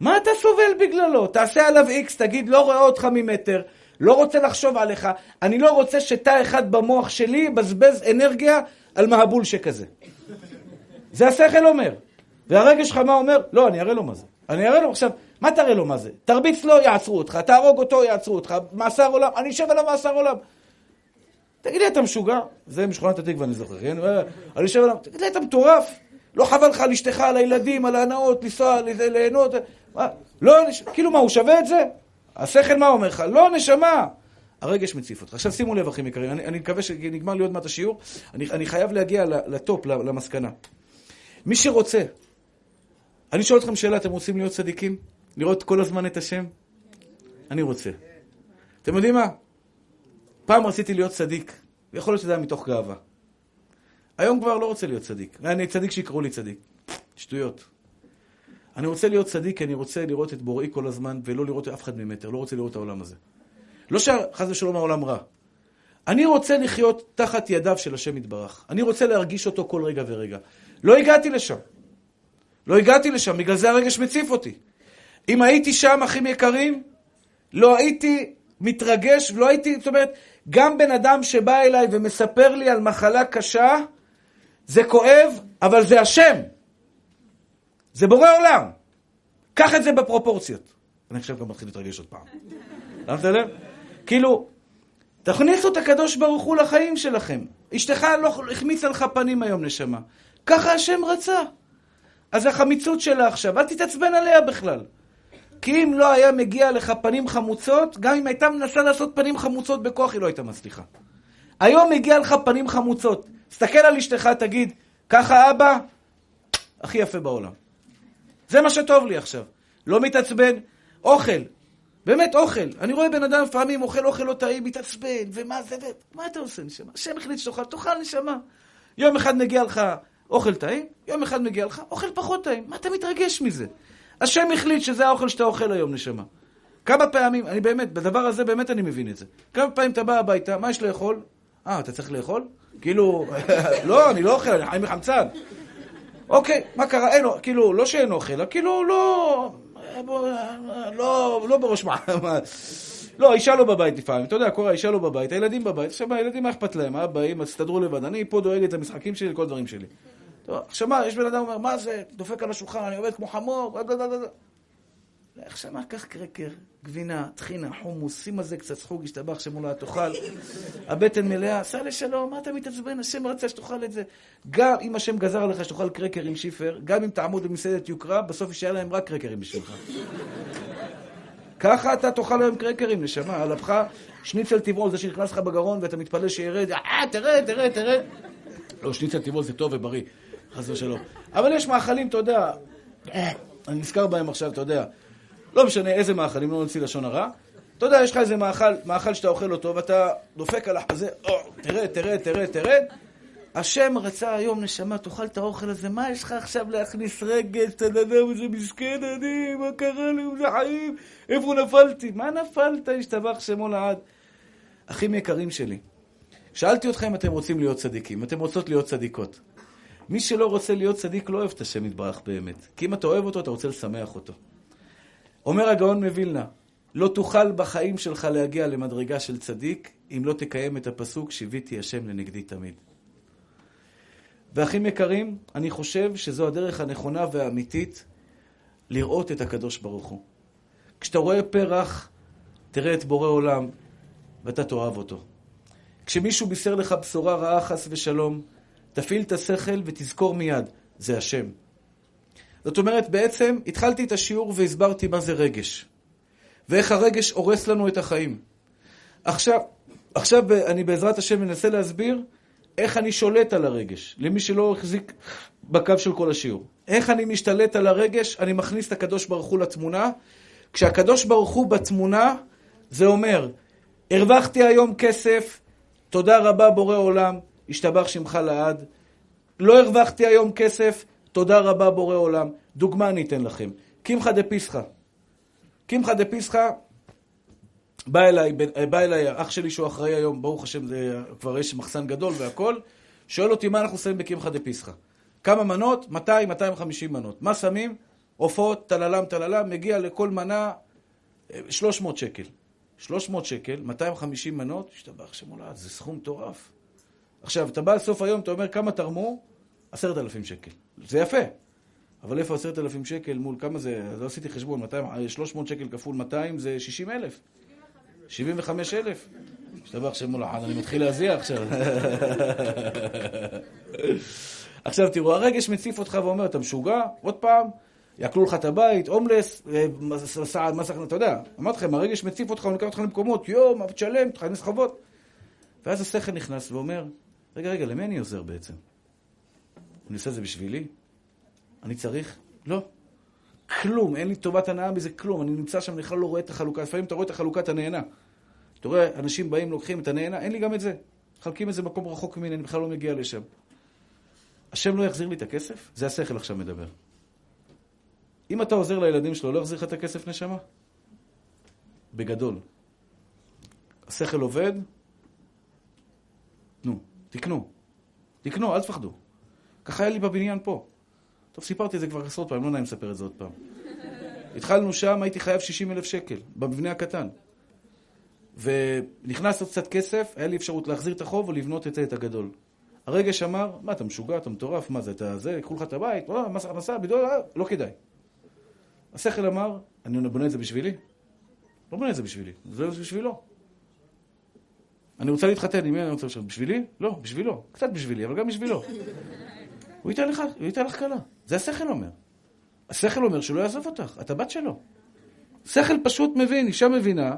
מה אתה סובל בגללו? תעשה עליו איקס, תגיד, לא רואה אותך ממטר, לא רוצה לחשוב עליך, אני לא רוצה שתא אחד במוח שלי בזבז אנרגיה על מעבול שכזה. זה השכל אומר. והרגש שלך מה אומר? לא, אני אראה לו מה זה. אני אראה לו עכשיו, מה תראה לו מה זה? תרביץ לו, יעצרו אותך, תהרוג אותו, יעצרו אותך, מאסר עולם, אני שב עליו מאסר עולם. תגיד לי, אתה משוגע? זה משכונת התקווה, אני זוכר, כן? אני שב עליו, תגיד לי, אתה מטורף? לא חבל לך על אשתך, על הילדים, על ההנאות, לנסוע, ליהנות? לא, כאילו מה, הוא שווה את זה? השכל מה אומר לך? לא, נשמה. הרגש מציף אותך. עכשיו שימו לב, אחים יקרים, אני מקווה שנגמר לי עוד מעט השיעור, אני חייב להגיע לטופ, למסקנה. מי שרוצה, אני שואל אתכם שאלה, אתם רוצים להיות צדיקים? לראות כל הזמן את השם? אני רוצה. אתם יודעים מה? פעם רציתי להיות צדיק, ויכול להיות שזה היה מתוך גאווה. היום כבר לא רוצה להיות צדיק. אני צדיק שיקראו לי צדיק. שטויות. אני רוצה להיות צדיק כי אני רוצה לראות את בוראי כל הזמן, ולא לראות אף אחד ממטר, לא רוצה לראות את העולם הזה. לא שחס ושלום העולם רע. אני רוצה לחיות תחת ידיו של השם יתברך. אני רוצה להרגיש אותו כל רגע ורגע. לא הגעתי לשם. לא הגעתי לשם, בגלל זה הרגש מציף אותי. אם הייתי שם, אחים יקרים, לא הייתי מתרגש, ולא הייתי, זאת אומרת, גם בן אדם שבא אליי ומספר לי על מחלה קשה, זה כואב, אבל זה השם. זה בורא עולם. קח את זה בפרופורציות. אני חושב גם מתחיל להתרגש עוד פעם. לא מתלם? כאילו, תכניסו את הקדוש ברוך הוא לחיים שלכם. אשתך לא החמיץ עליך פנים היום נשמה. ככה השם רצה. אז החמיצות שלה עכשיו, אל תתעצבן עליה בכלל. כי אם לא היה מגיע לך פנים חמוצות, גם אם הייתה מנסה לעשות פנים חמוצות בכוח, היא לא הייתה מצליחה. היום הגיע לך פנים חמוצות. תסתכל על אשתך, תגיד, ככה אבא, הכי יפה בעולם. זה מה שטוב לי עכשיו. לא מתעצבן, אוכל. באמת אוכל. אני רואה בן אדם פעמים, אוכל אוכל לא טעים, מתעצבן, ומה זה, ומה אתה עושה נשמה? השם החליט שתאכל, תאכל נשמה. יום אחד מגיע לך אוכל טעים, יום אחד מגיע לך אוכל פחות טעים. מה אתה מתרגש מזה? השם החליט שזה האוכל שאתה אוכל היום נשמה. כמה פעמים, אני באמת, בדבר הזה באמת אני מבין את זה. כמה פעמים אתה בא הביתה, מה יש לאכול? אה, אתה צריך לאכול? כאילו, לא, אני לא אוכל, אני חיים מחמצן. אוקיי, מה קרה? אין, כאילו, לא שאין אוכל, כאילו, לא, לא, לא בראש מה. לא, אישה לא בבית לפעמים, אתה יודע, קורה, האישה לא בבית, הילדים בבית, עכשיו הילדים מה אכפת להם, הבאים, אז תסתדרו לבד, אני פה דואג את המשחקים שלי, כל דברים שלי. עכשיו מה, יש בן אדם אומר, מה זה? דופק על השולחן, אני עובד כמו חמור, עכשיו מה, קח קרקר, גבינה, תחינה, חומוס, שימה זה קצת סחוג, השתבח שמולה, תאכל, הבטן מלאה, סע לשלום, מה אתה מתעצבן? השם רצה שתאכל את זה. גם אם השם גזר עליך שתאכל קרקר עם שיפר, גם אם תעמוד במסעדת יוקרה, בסוף יישאר להם רק קרקרים בשבילך. ככה אתה תאכל היום קרקרים, נשמה, על הפך שניצל טבעול, זה שנכנס לך בגרון ואתה מתפלא שירד, אה, תראה, תראה, תראה. לא, שניצל טבעול זה טוב ובריא, חס ושלום. אבל יש מאכלים, אתה יודע, אני נזכר בהם עכשיו, אתה יודע, לא משנה איזה מאכל, אם לא נוציא לשון הרע, אתה יודע, יש לך איזה מאכל, מאכל שאתה אוכל אותו, ואתה דופק על החזה, או, תראה, תראה, תראה, תראה. השם רצה היום, נשמה, תאכל את האוכל הזה, מה יש לך עכשיו להכניס רגל, תנדם איזה מסכן, אני, מה קרה לי, איזה חיים, איפה נפלתי? מה נפלת? השתבח שמו לעד. אחים יקרים שלי, שאלתי אתכם אם אתם רוצים להיות צדיקים, אתם רוצות להיות צדיקות. מי שלא רוצה להיות צדיק לא אוהב את השם יתברך באמת, כי אם אתה אוהב אותו, אתה רוצה לשמח אותו. אומר הגאון מבילנה, לא תוכל בחיים שלך להגיע למדרגה של צדיק, אם לא תקיים את הפסוק שיביתי השם לנגדי תמיד. ואחים יקרים, אני חושב שזו הדרך הנכונה והאמיתית לראות את הקדוש ברוך הוא. כשאתה רואה פרח, תראה את בורא עולם, ואתה תאהב אותו. כשמישהו בישר לך בשורה רעה חס ושלום, תפעיל את השכל ותזכור מיד, זה השם. זאת אומרת, בעצם התחלתי את השיעור והסברתי מה זה רגש. ואיך הרגש הורס לנו את החיים. עכשיו, עכשיו אני בעזרת השם מנסה להסביר איך אני שולט על הרגש, למי שלא החזיק בקו של כל השיעור. איך אני משתלט על הרגש, אני מכניס את הקדוש ברוך הוא לתמונה. כשהקדוש ברוך הוא בתמונה, זה אומר, הרווחתי היום כסף, תודה רבה בורא עולם, השתבח שמך לעד. לא הרווחתי היום כסף, תודה רבה בורא עולם. דוגמה אני אתן לכם. קימחה דפיסחה. קימחה דפיסחה, בא אליי, בא אליי האח שלי שהוא אחראי היום, ברוך השם, זה כבר יש מחסן גדול והכל, שואל אותי מה אנחנו שמים בקימחה דפיסחה. כמה מנות? מאתיים עד מאתיים וחמישים מנות. מה שמים? עופות, תללם, תללם, מגיע לכל מנה שלוש מאות שקל. שלוש מאות שקל, מאתיים וחמישים מנות, השתבח שמולד, זה סכום טורף. עכשיו, אתה בא לסוף היום, אתה אומר כמה תרמו? עשרת אלפים שקל. זה יפה. אבל איפה עשרת אלפים שקל מול כמה זה? אז לא עשיתי חשבון, שלוש מאות שקל כפול מאתיים זה שישים אלף. שבעים וחמש אלף. השתבח שם מול החד, אני מתחיל להזיע עכשיו. עכשיו תראו, הרגש מציף אותך ואומר, אתה משוגע, עוד פעם, יקלו לך את הבית, הומלס, סעד, מסך, אתה יודע. אמרתי לכם, הרגש מציף אותך, הוא נקרא אותך למקומות, יום, תשלם, תכנס חובות. ואז השכל נכנס ואומר, רגע, רגע, למי אני עוזר בעצם? אני עושה את זה בשבילי? אני צריך? לא. כלום, אין לי טובת הנאה מזה כלום. אני נמצא שם, אני לא רואה את החלוקה. לפעמים אתה רואה את החלוקה, אתה נהנה. אתה רואה, אנשים באים, לוקחים את הנהנה, אין לי גם את זה. חלקים את זה מקום רחוק ממני, אני בכלל לא מגיע לשם. השם לא יחזיר לי את הכסף? זה השכל עכשיו מדבר. אם אתה עוזר לילדים שלו, לא יחזיר לך את הכסף נשמה? בגדול. השכל עובד? נו, תקנו. תקנו, אל תפחדו. ככה היה לי בבניין פה. טוב, סיפרתי את זה כבר עשרות פעמים, לא נעים לספר את זה עוד פעם. התחלנו שם, הייתי חייב שישים אלף שקל, במבנה הקטן. ונכנס עוד קצת כסף, היה לי אפשרות להחזיר את החוב ולבנות את זה את הגדול. הרגש אמר, מה, אתה משוגע, אתה מטורף, מה זה, אתה זה, קחו לך את הבית, לא, מס הכנסה, בדיוק, לא כדאי. השכל אמר, אני בונה את זה בשבילי? לא בונה את זה בשבילי, זה בשבילו. אני רוצה להתחתן, אם אני רוצה לשאול, בשבילי? לא, בשבילו. קצת בשבילי, אבל גם בשבילו. הוא ייתן לך, הוא ייתן לך קלה. זה השכל אומר. השכל אומר שלא יעזוב אותך, אתה בת שלו. שכל פשוט מבין, אישה מבינה,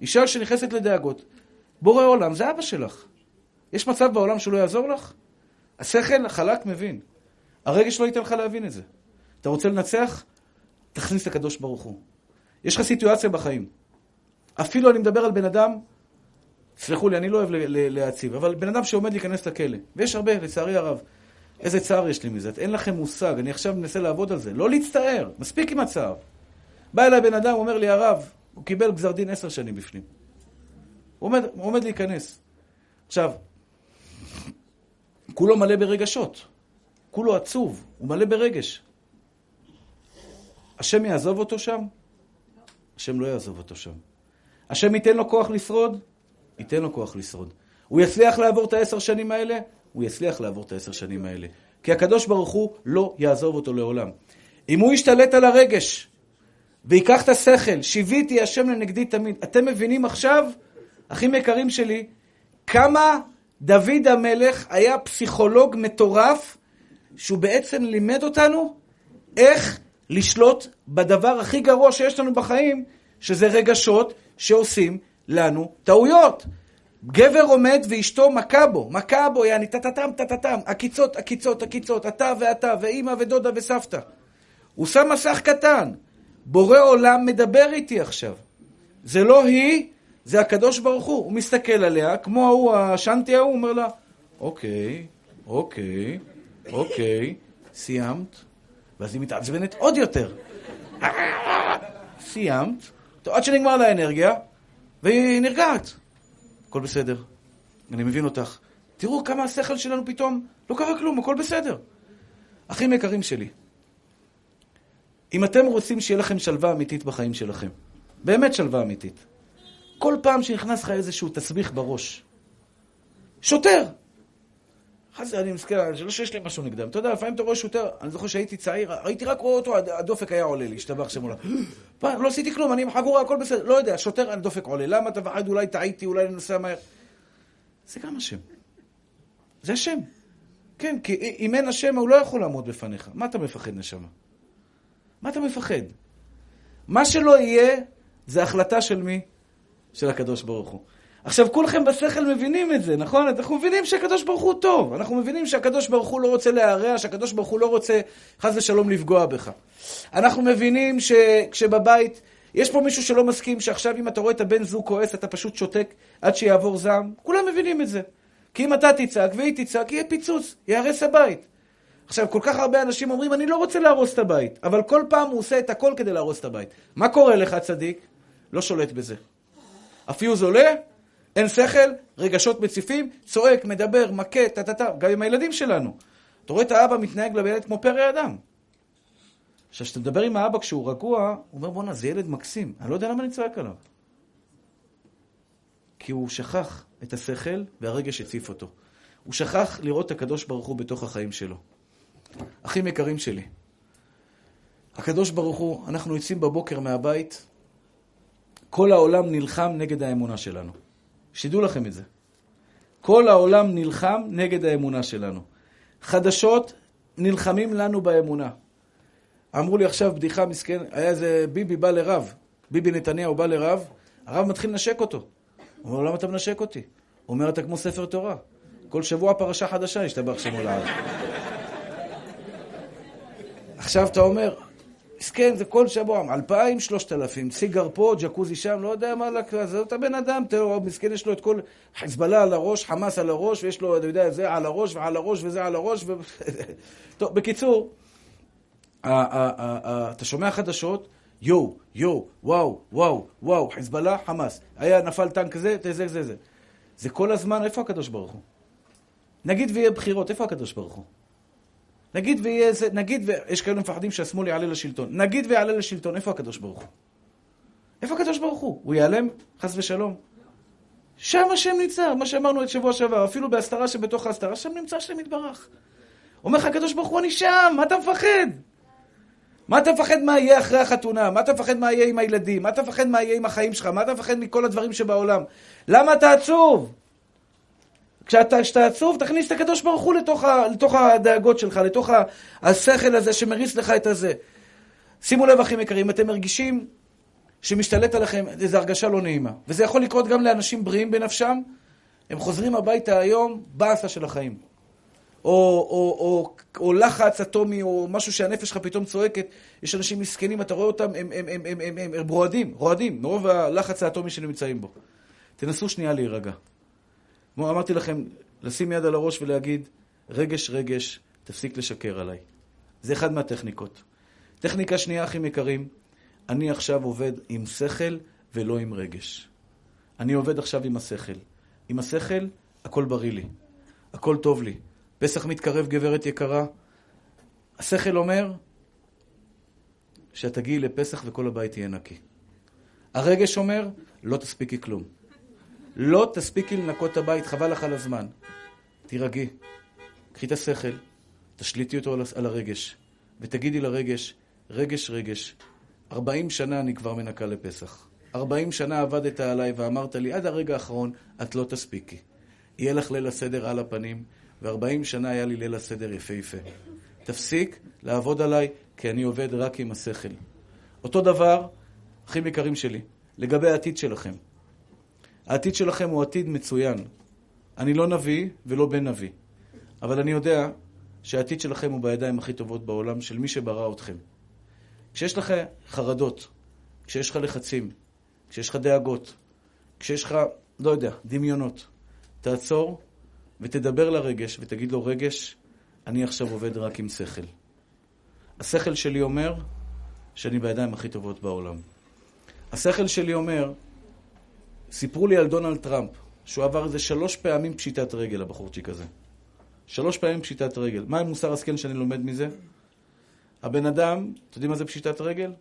אישה שנכנסת לדאגות. בורא עולם, זה אבא שלך. יש מצב בעולם שלא יעזור לך? השכל החלק מבין. הרגש לא ייתן לך להבין את זה. אתה רוצה לנצח? תכניס את הקדוש ברוך הוא. יש לך סיטואציה בחיים. אפילו אני מדבר על בן אדם, סלחו לי, אני לא אוהב להציב, אבל בן אדם שעומד להיכנס לכלא, ויש הרבה, לצערי הרב, איזה צער יש לי מזה, אין לכם מושג, אני עכשיו מנסה לעבוד על זה, לא להצטער, מספיק עם הצער. בא אליי בן אדם, אומר לי, הרב, הוא קיבל גזר דין עשר שנים בפנים. הוא עומד, הוא עומד להיכנס. עכשיו, כולו מלא ברגשות, כולו עצוב, הוא מלא ברגש. השם יעזוב אותו שם? השם לא יעזוב אותו שם. השם ייתן לו כוח לשרוד? ייתן לו כוח לשרוד. הוא יצליח לעבור את העשר שנים האלה? הוא יצליח לעבור את העשר שנים האלה. כי הקדוש ברוך הוא לא יעזוב אותו לעולם. אם הוא ישתלט על הרגש, ויקח את השכל, שיביתי השם לנגדי תמיד. אתם מבינים עכשיו, אחים יקרים שלי, כמה דוד המלך היה פסיכולוג מטורף, שהוא בעצם לימד אותנו איך לשלוט בדבר הכי גרוע שיש לנו בחיים, שזה רגשות שעושים לנו טעויות. גבר עומד ואשתו מכה בו, מכה בו, יעני, תתתם, תתתם, הקיצות, הקיצות, הקיצות, אתה ואתה, ואימא ודודה וסבתא. הוא שם מסך קטן, בורא עולם מדבר איתי עכשיו. זה לא היא, זה הקדוש ברוך הוא. הוא מסתכל עליה, כמו ההוא, השנתי ההוא, אומר לה, אוקיי, אוקיי, אוקיי, סיימת? ואז היא מתעצבנת עוד יותר. סיימת? עד שנגמר לה אנרגיה, והיא נרגעת. הכל בסדר, אני מבין אותך. תראו כמה השכל שלנו פתאום, לא קרה כלום, הכל בסדר. אחים יקרים שלי, אם אתם רוצים שיהיה לכם שלווה אמיתית בחיים שלכם, באמת שלווה אמיתית, כל פעם שנכנס לך איזשהו תסביך בראש, שוטר, חזר, אני מזכיר, שלא שיש לי משהו נגדם, אתה יודע, לפעמים אתה רואה שוטר, אני זוכר שהייתי צעיר, הייתי רק רואה אותו, הדופק היה עולה לי, השתבח שמולה. פעם, לא עשיתי כלום, אני עם חגורה, הכל בסדר, לא יודע, שוטר, הדופק עולה, למה אתה ועד, אולי טעיתי, אולי ננסה מהר. זה גם השם. זה השם. כן, כי אם אין השם, הוא לא יכול לעמוד בפניך. מה אתה מפחד, נשמה? מה אתה מפחד? מה שלא יהיה, זה החלטה של מי? של הקדוש ברוך הוא. עכשיו, כולכם בשכל מבינים את זה, נכון? אנחנו מבינים שהקדוש ברוך הוא טוב. אנחנו מבינים שהקדוש ברוך הוא לא רוצה להרע, שהקדוש ברוך הוא לא רוצה חס ושלום לפגוע בך. אנחנו מבינים שכשבבית, יש פה מישהו שלא מסכים, שעכשיו אם אתה רואה את הבן זוג כועס, אתה פשוט שותק עד שיעבור זעם. כולם מבינים את זה. כי אם אתה תצעק והיא תצעק, יהיה פיצוץ, יהרס הבית. עכשיו, כל כך הרבה אנשים אומרים, אני לא רוצה להרוס את הבית, אבל כל פעם הוא עושה את הכל כדי להרוס את הבית. מה קורה לך, צדיק? לא שולט בזה. הפיוז עולה, אין שכל, רגשות מציפים, צועק, מדבר, מכה, טטטה, גם עם הילדים שלנו. אתה רואה את האבא מתנהג לילד כמו פרא אדם. עכשיו, כשאתה מדבר עם האבא כשהוא רגוע, הוא אומר, בוא נה, זה ילד מקסים. אני לא יודע למה אני צועק עליו. כי הוא שכח את השכל והרגש הציף אותו. הוא שכח לראות את הקדוש ברוך הוא בתוך החיים שלו. אחים יקרים שלי, הקדוש ברוך הוא, אנחנו יוצאים בבוקר מהבית, כל העולם נלחם נגד האמונה שלנו. שידעו לכם את זה. כל העולם נלחם נגד האמונה שלנו. חדשות נלחמים לנו באמונה. אמרו לי עכשיו בדיחה מסכן, היה איזה ביבי בא לרב, ביבי נתניהו בא לרב, הרב מתחיל לנשק אותו. הוא אומר, למה אתה מנשק אותי? הוא אומר, אתה כמו ספר תורה. כל שבוע פרשה חדשה ישתבח שמו לעד. עכשיו אתה אומר, מסכן, זה כל שבוע, אלפיים, שלושת אלפים, סיגר פה, ג'קוזי שם, לא יודע מה, זה אותה בן אדם, תראו, מסכן, יש לו את כל חזבאללה על הראש, חמאס על הראש, ויש לו, אתה יודע, זה על הראש, ועל הראש, וזה על הראש, ו... טוב, בקיצור, אתה שומע חדשות, יו, יו, וואו, וואו, וואו, חזבאללה, חמאס, היה נפל טנק זה, זה, זה, זה. זה כל הזמן, איפה הקדוש ברוך הוא? נגיד ויהיה בחירות, איפה הקדוש ברוך הוא? נגיד ויהיה זה, נגיד, ויש כאלה מפחדים שהשמאל יעלה לשלטון. נגיד ויעלה לשלטון, איפה הקדוש ברוך הוא? איפה הקדוש ברוך הוא? הוא ייעלם? חס ושלום. שם השם נמצא, מה שאמרנו את שבוע שעבר, אפילו בהסתרה שבתוך ההסתרה, שם נמצא השם מתברך. אומר לך הקדוש ברוך הוא, אני שם, מה אתה מפחד? מה אתה מפחד מה יהיה אחרי החתונה? מה אתה מפחד מה יהיה עם הילדים? מה אתה מפחד מה יהיה עם החיים שלך? מה אתה מפחד מכל הדברים שבעולם? למה אתה עצוב? כשאתה עצוב, תכניס את הקדוש ברוך הוא לתוך, לתוך הדאגות שלך, לתוך השכל הזה שמריץ לך את הזה. שימו לב, אחים יקרים, אתם מרגישים שמשתלט עליכם איזו הרגשה לא נעימה. וזה יכול לקרות גם לאנשים בריאים בנפשם. הם חוזרים הביתה היום, בעסה של החיים. או, או, או, או לחץ אטומי, או משהו שהנפש שלך פתאום צועקת. יש אנשים מסכנים, אתה רואה אותם, הם, הם, הם, הם, הם, הם, הם רועדים, רועדים, מרוב הלחץ האטומי שנמצאים בו. תנסו שנייה להירגע. כמו אמרתי לכם, לשים יד על הראש ולהגיד, רגש, רגש, תפסיק לשקר עליי. זה אחד מהטכניקות. טכניקה שנייה, אחים יקרים, אני עכשיו עובד עם שכל ולא עם רגש. אני עובד עכשיו עם השכל. עם השכל, הכל בריא לי. הכל טוב לי. פסח מתקרב, גברת יקרה. השכל אומר, שאת תגיעי לפסח וכל הבית יהיה נקי. הרגש אומר, לא תספיקי כלום. לא תספיקי לנקות את הבית, חבל לך על הזמן. תירגעי, קחי את השכל, תשליטי אותו על הרגש, ותגידי לרגש, רגש, רגש, ארבעים שנה אני כבר מנקה לפסח. ארבעים שנה עבדת עליי ואמרת לי, עד הרגע האחרון, את לא תספיקי. יהיה לך ליל הסדר על הפנים, וארבעים שנה היה לי ליל הסדר יפה יפה. תפסיק לעבוד עליי, כי אני עובד רק עם השכל. אותו דבר, אחים יקרים שלי, לגבי העתיד שלכם. העתיד שלכם הוא עתיד מצוין. אני לא נביא ולא בן נביא. אבל אני יודע שהעתיד שלכם הוא בידיים הכי טובות בעולם של מי שברא אתכם. כשיש לך חרדות, כשיש לך לחצים, כשיש לך דאגות, כשיש לך, לא יודע, דמיונות, תעצור ותדבר לרגש ותגיד לו, רגש, אני עכשיו עובד רק עם שכל. השכל שלי אומר שאני בידיים הכי טובות בעולם. השכל שלי אומר, סיפרו לי על דונלד טראמפ, שהוא עבר איזה שלוש פעמים פשיטת רגל, הבחורצ'יק הזה. שלוש פעמים פשיטת רגל. מה המוסר הסכן שאני לומד מזה? הבן אדם, אתם יודעים מה זה פשיטת רגל?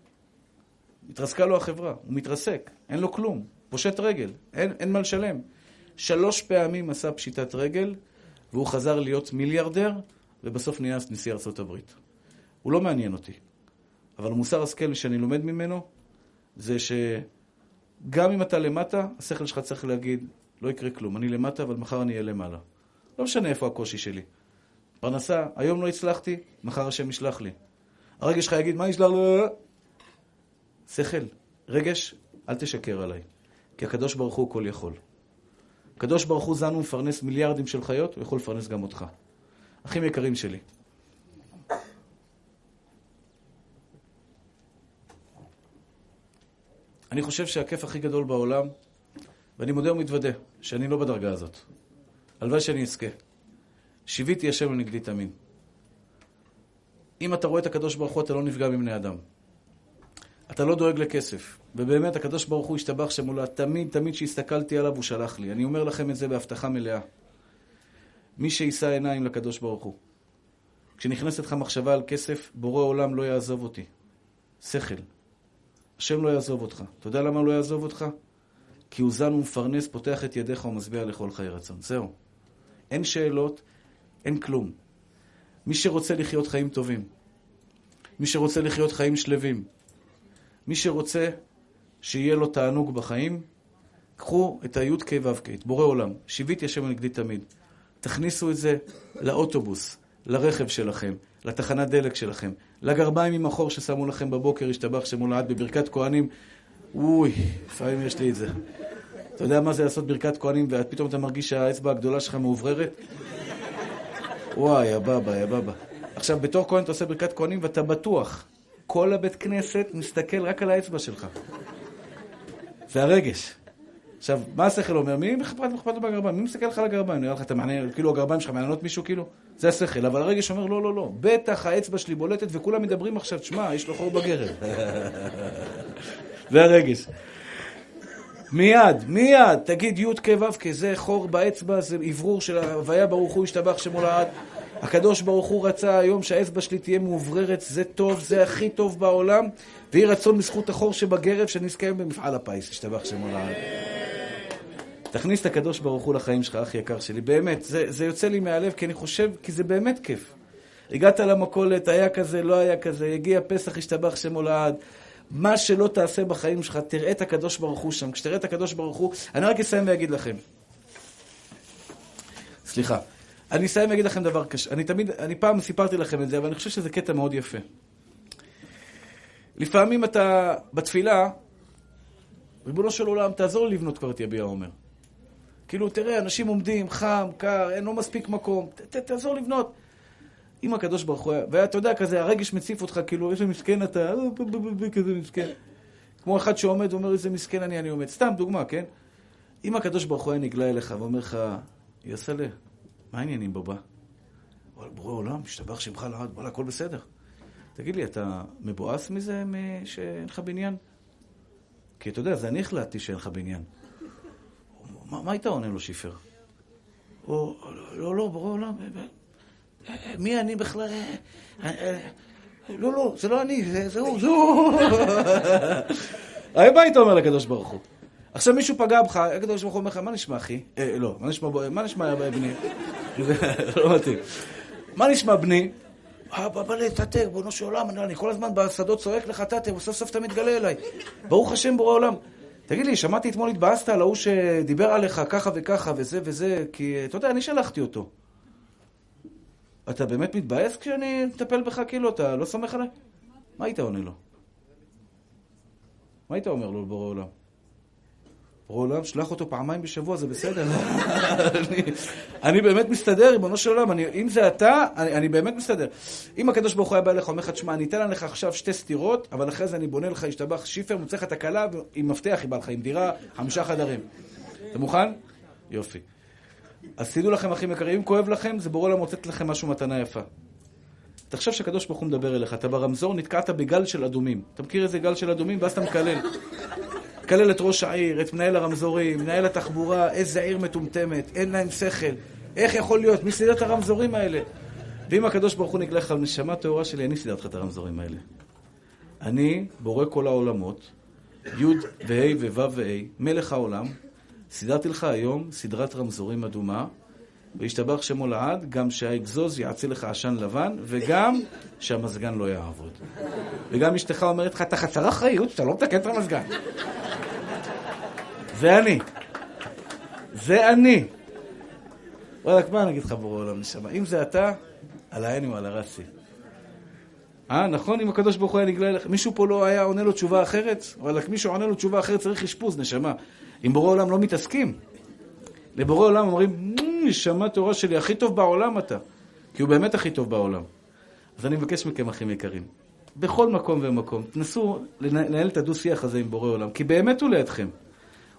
התרסקה לו החברה, הוא מתרסק, אין לו כלום, פושט רגל, אין, אין מה לשלם. שלוש פעמים עשה פשיטת רגל, והוא חזר להיות מיליארדר, ובסוף נהיה נשיא ארצות הברית. הוא לא מעניין אותי. אבל המוסר הסכן שאני לומד ממנו, זה ש... גם אם אתה למטה, השכל שלך צריך להגיד, לא יקרה כלום, אני למטה, אבל מחר אני אהיה למעלה. לא משנה איפה הקושי שלי. פרנסה, היום לא הצלחתי, מחר השם ישלח לי. הרגש שלך יגיד, מה ישלח לו? שכל, רגש, אל תשקר עליי. כי הקדוש ברוך הוא כל יכול. הקדוש ברוך הוא זן ומפרנס מיליארדים של חיות, הוא יכול לפרנס גם אותך. אחים יקרים שלי. אני חושב שהכיף הכי גדול בעולם, ואני מודה ומתוודה שאני לא בדרגה הזאת. הלוואי שאני אזכה. שיוויתי השם לנגדי תמיד. אם אתה רואה את הקדוש ברוך הוא, אתה לא נפגע מבני אדם. אתה לא דואג לכסף. ובאמת, הקדוש ברוך הוא השתבח שמולה. תמיד, תמיד שהסתכלתי עליו, הוא שלח לי. אני אומר לכם את זה בהבטחה מלאה. מי שישא עיניים לקדוש ברוך הוא. כשנכנסת לך מחשבה על כסף, בורא עולם לא יעזוב אותי. שכל. השם לא יעזוב אותך. אתה יודע למה הוא לא יעזוב אותך? כי הוא זן ומפרנס, פותח את ידיך ומשביע לכל חיי רצון. זהו. אין שאלות, אין כלום. מי שרוצה לחיות חיים טובים, מי שרוצה לחיות חיים שלווים, מי שרוצה שיהיה לו תענוג בחיים, קחו את היוד קי וו קי, את בורא עולם, שיביתי השם הנגדי תמיד. תכניסו את זה לאוטובוס, לרכב שלכם, לתחנת דלק שלכם, לגרביים עם החור ששמו לכם בבוקר, השתבח שמולעד בברכת כהנים. אוי, לפעמים יש לי את זה. אתה יודע מה זה לעשות ברכת כהנים, ואת פתאום אתה מרגיש שהאצבע הגדולה שלך מעובררת? וואי, יא בבא, יא בבא. עכשיו, בתור כהן אתה עושה ברכת כהנים, ואתה בטוח. כל הבית כנסת מסתכל רק על האצבע שלך. זה הרגש. עכשיו, מה השכל אומר? מי מחפרת מחפרת בגרביים? מי מסתכל לך על הגרביים? נראה לך, אתה מעניין, כאילו הגרביים שלך מעניינות מישהו, כאילו? זה השכל, אבל הרגש אומר, לא, לא, לא. בטח האצבע שלי בולטת, וכולם מדברים עכשיו, תשמע, יש לו חור בגרב. זה הרגש. מיד, מיד, תגיד י' כ' ו' כ', זה חור באצבע, זה עברור של ההוויה, ברוך הוא השתבח שמול העד. הקדוש ברוך הוא רצה היום שהאצבע שלי תהיה מעובררת, זה טוב, זה הכי טוב בעולם, והיא רצון מזכות החור שבגרב שנזכם במפעל הפיס, השתבח שמול העד. תכניס את הקדוש ברוך הוא לחיים שלך, אח יקר שלי, באמת, זה, זה יוצא לי מהלב, כי אני חושב, כי זה באמת כיף. הגעת למכולת, היה כזה, לא היה כזה, הגיע פסח, השתבח שמול העד. מה שלא תעשה בחיים שלך, תראה את הקדוש ברוך הוא שם. כשתראה את הקדוש ברוך הוא, אני רק אסיים ואגיד לכם. סליחה. אני אסיים ואגיד לכם דבר קשה. אני תמיד, אני פעם סיפרתי לכם את זה, אבל אני חושב שזה קטע מאוד יפה. לפעמים אתה בתפילה, ריבונו של עולם, תעזור לבנות כבר את יביע אומר. כאילו, תראה, אנשים עומדים, חם, קר, אין לא מספיק מקום, ת, ת, תעזור לבנות. עם הקדוש ברוך הוא, ואתה יודע כזה, הרגש מציף אותך, כאילו, איזה מסכן אתה, כזה מסכן. כמו אחד שעומד ואומר, איזה מסכן אני, אני עומד. סתם דוגמה, כן? אם הקדוש ברוך הוא נגלה אליך ואומר לך, יסלה, מה העניינים בבא? אבל ברור עולם, השתבח שמך לעד, וואלה, הכל בסדר. תגיד לי, אתה מבואס מזה שאין לך בניין? כי אתה יודע, זה אני החלטתי שאין לך בניין. מה היית עונה לו שיפר? או, לא, לא, ברור עולם, מי אני בכלל? לא, לא, זה לא אני, זה הוא, זה הוא. הביתה אומר לקדוש ברוך הוא. עכשיו מישהו פגע בך, הקדוש ברוך הוא אומר לך, מה נשמע אחי? לא, מה נשמע בני? לא מתאים. מה נשמע בני? בא לתתר, בונו של עולם, אני כל הזמן בשדות צועק לך תתר, וסוף סוף אתה מתגלה אליי. ברוך השם בורא עולם. תגיד לי, שמעתי אתמול התבאסת על ההוא שדיבר עליך ככה וככה וזה וזה, כי אתה יודע, אני שלחתי אותו. אתה באמת מתבאס כשאני מטפל בך כאילו? אתה לא סומך עליי? מה היית עונה לו? מה היית אומר לו לבורא עולם? בורא עולם, שלח אותו פעמיים בשבוע, זה בסדר. אני באמת מסתדר, ריבונו של עולם. אם זה אתה, אני באמת מסתדר. אם הקדוש ברוך הוא היה בא אליך, אומר לך, תשמע, אני אתן לך עכשיו שתי סתירות, אבל אחרי זה אני בונה לך, ישתבח שיפר, מוצא לך תקלה, עם מפתח, היא בא לך, עם דירה, חמישה חדרים. אתה מוכן? יופי. אז תדעו לכם, אחים יקרים, אם כואב לכם, זה ברור למוצאת לכם משהו מתנה יפה. אתה חושב שקדוש ברוך הוא מדבר אליך, אתה ברמזור נתקעת בגל של אדומים. אתה מכיר איזה גל של אדומים? ואז אתה מקלל. מקלל את ראש העיר, את מנהל הרמזורים, מנהל התחבורה, איזה עיר מטומטמת, אין להם שכל. איך יכול להיות? מי סדרת הרמזורים האלה? ואם הקדוש ברוך הוא נגלה לך, נשמה תאורה שלי, אני סדרת לך את הרמזורים האלה. אני, בורא כל העולמות, י' וה' וו' וה', מלך העולם, סידרתי לך היום סדרת רמזורים אדומה, והשתבח שמו לעד, גם שהאגזוז יעצי לך עשן לבן, וגם שהמזגן לא יעבוד. וגם אשתך אומרת לך, אתה חצר אחריות, שאתה לא מתקן את המזגן. זה אני. זה אני. וואלק, מה נגיד לך בורא עולם נשמה? אם זה אתה, על העין ועל הרסי. אה, נכון? אם הקדוש ברוך הוא היה נגלה לך, מישהו פה לא היה עונה לו תשובה אחרת? וואלק, מישהו עונה לו תשובה אחרת צריך לשפוז, נשמה. עם בורא עולם לא מתעסקים. לבורא עולם אומרים, נשמה תורה שלי, הכי טוב בעולם אתה. כי הוא באמת הכי טוב בעולם. אז אני מבקש מכם, אחים יקרים, בכל מקום ומקום, תנסו לנהל את הדו-שיח הזה עם בורא עולם, כי באמת הוא לידכם.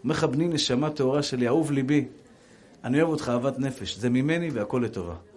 אומר לך, בני, נשמה תורה שלי, אהוב ליבי, אני אוהב אותך אהבת נפש, זה ממני והכל לטובה.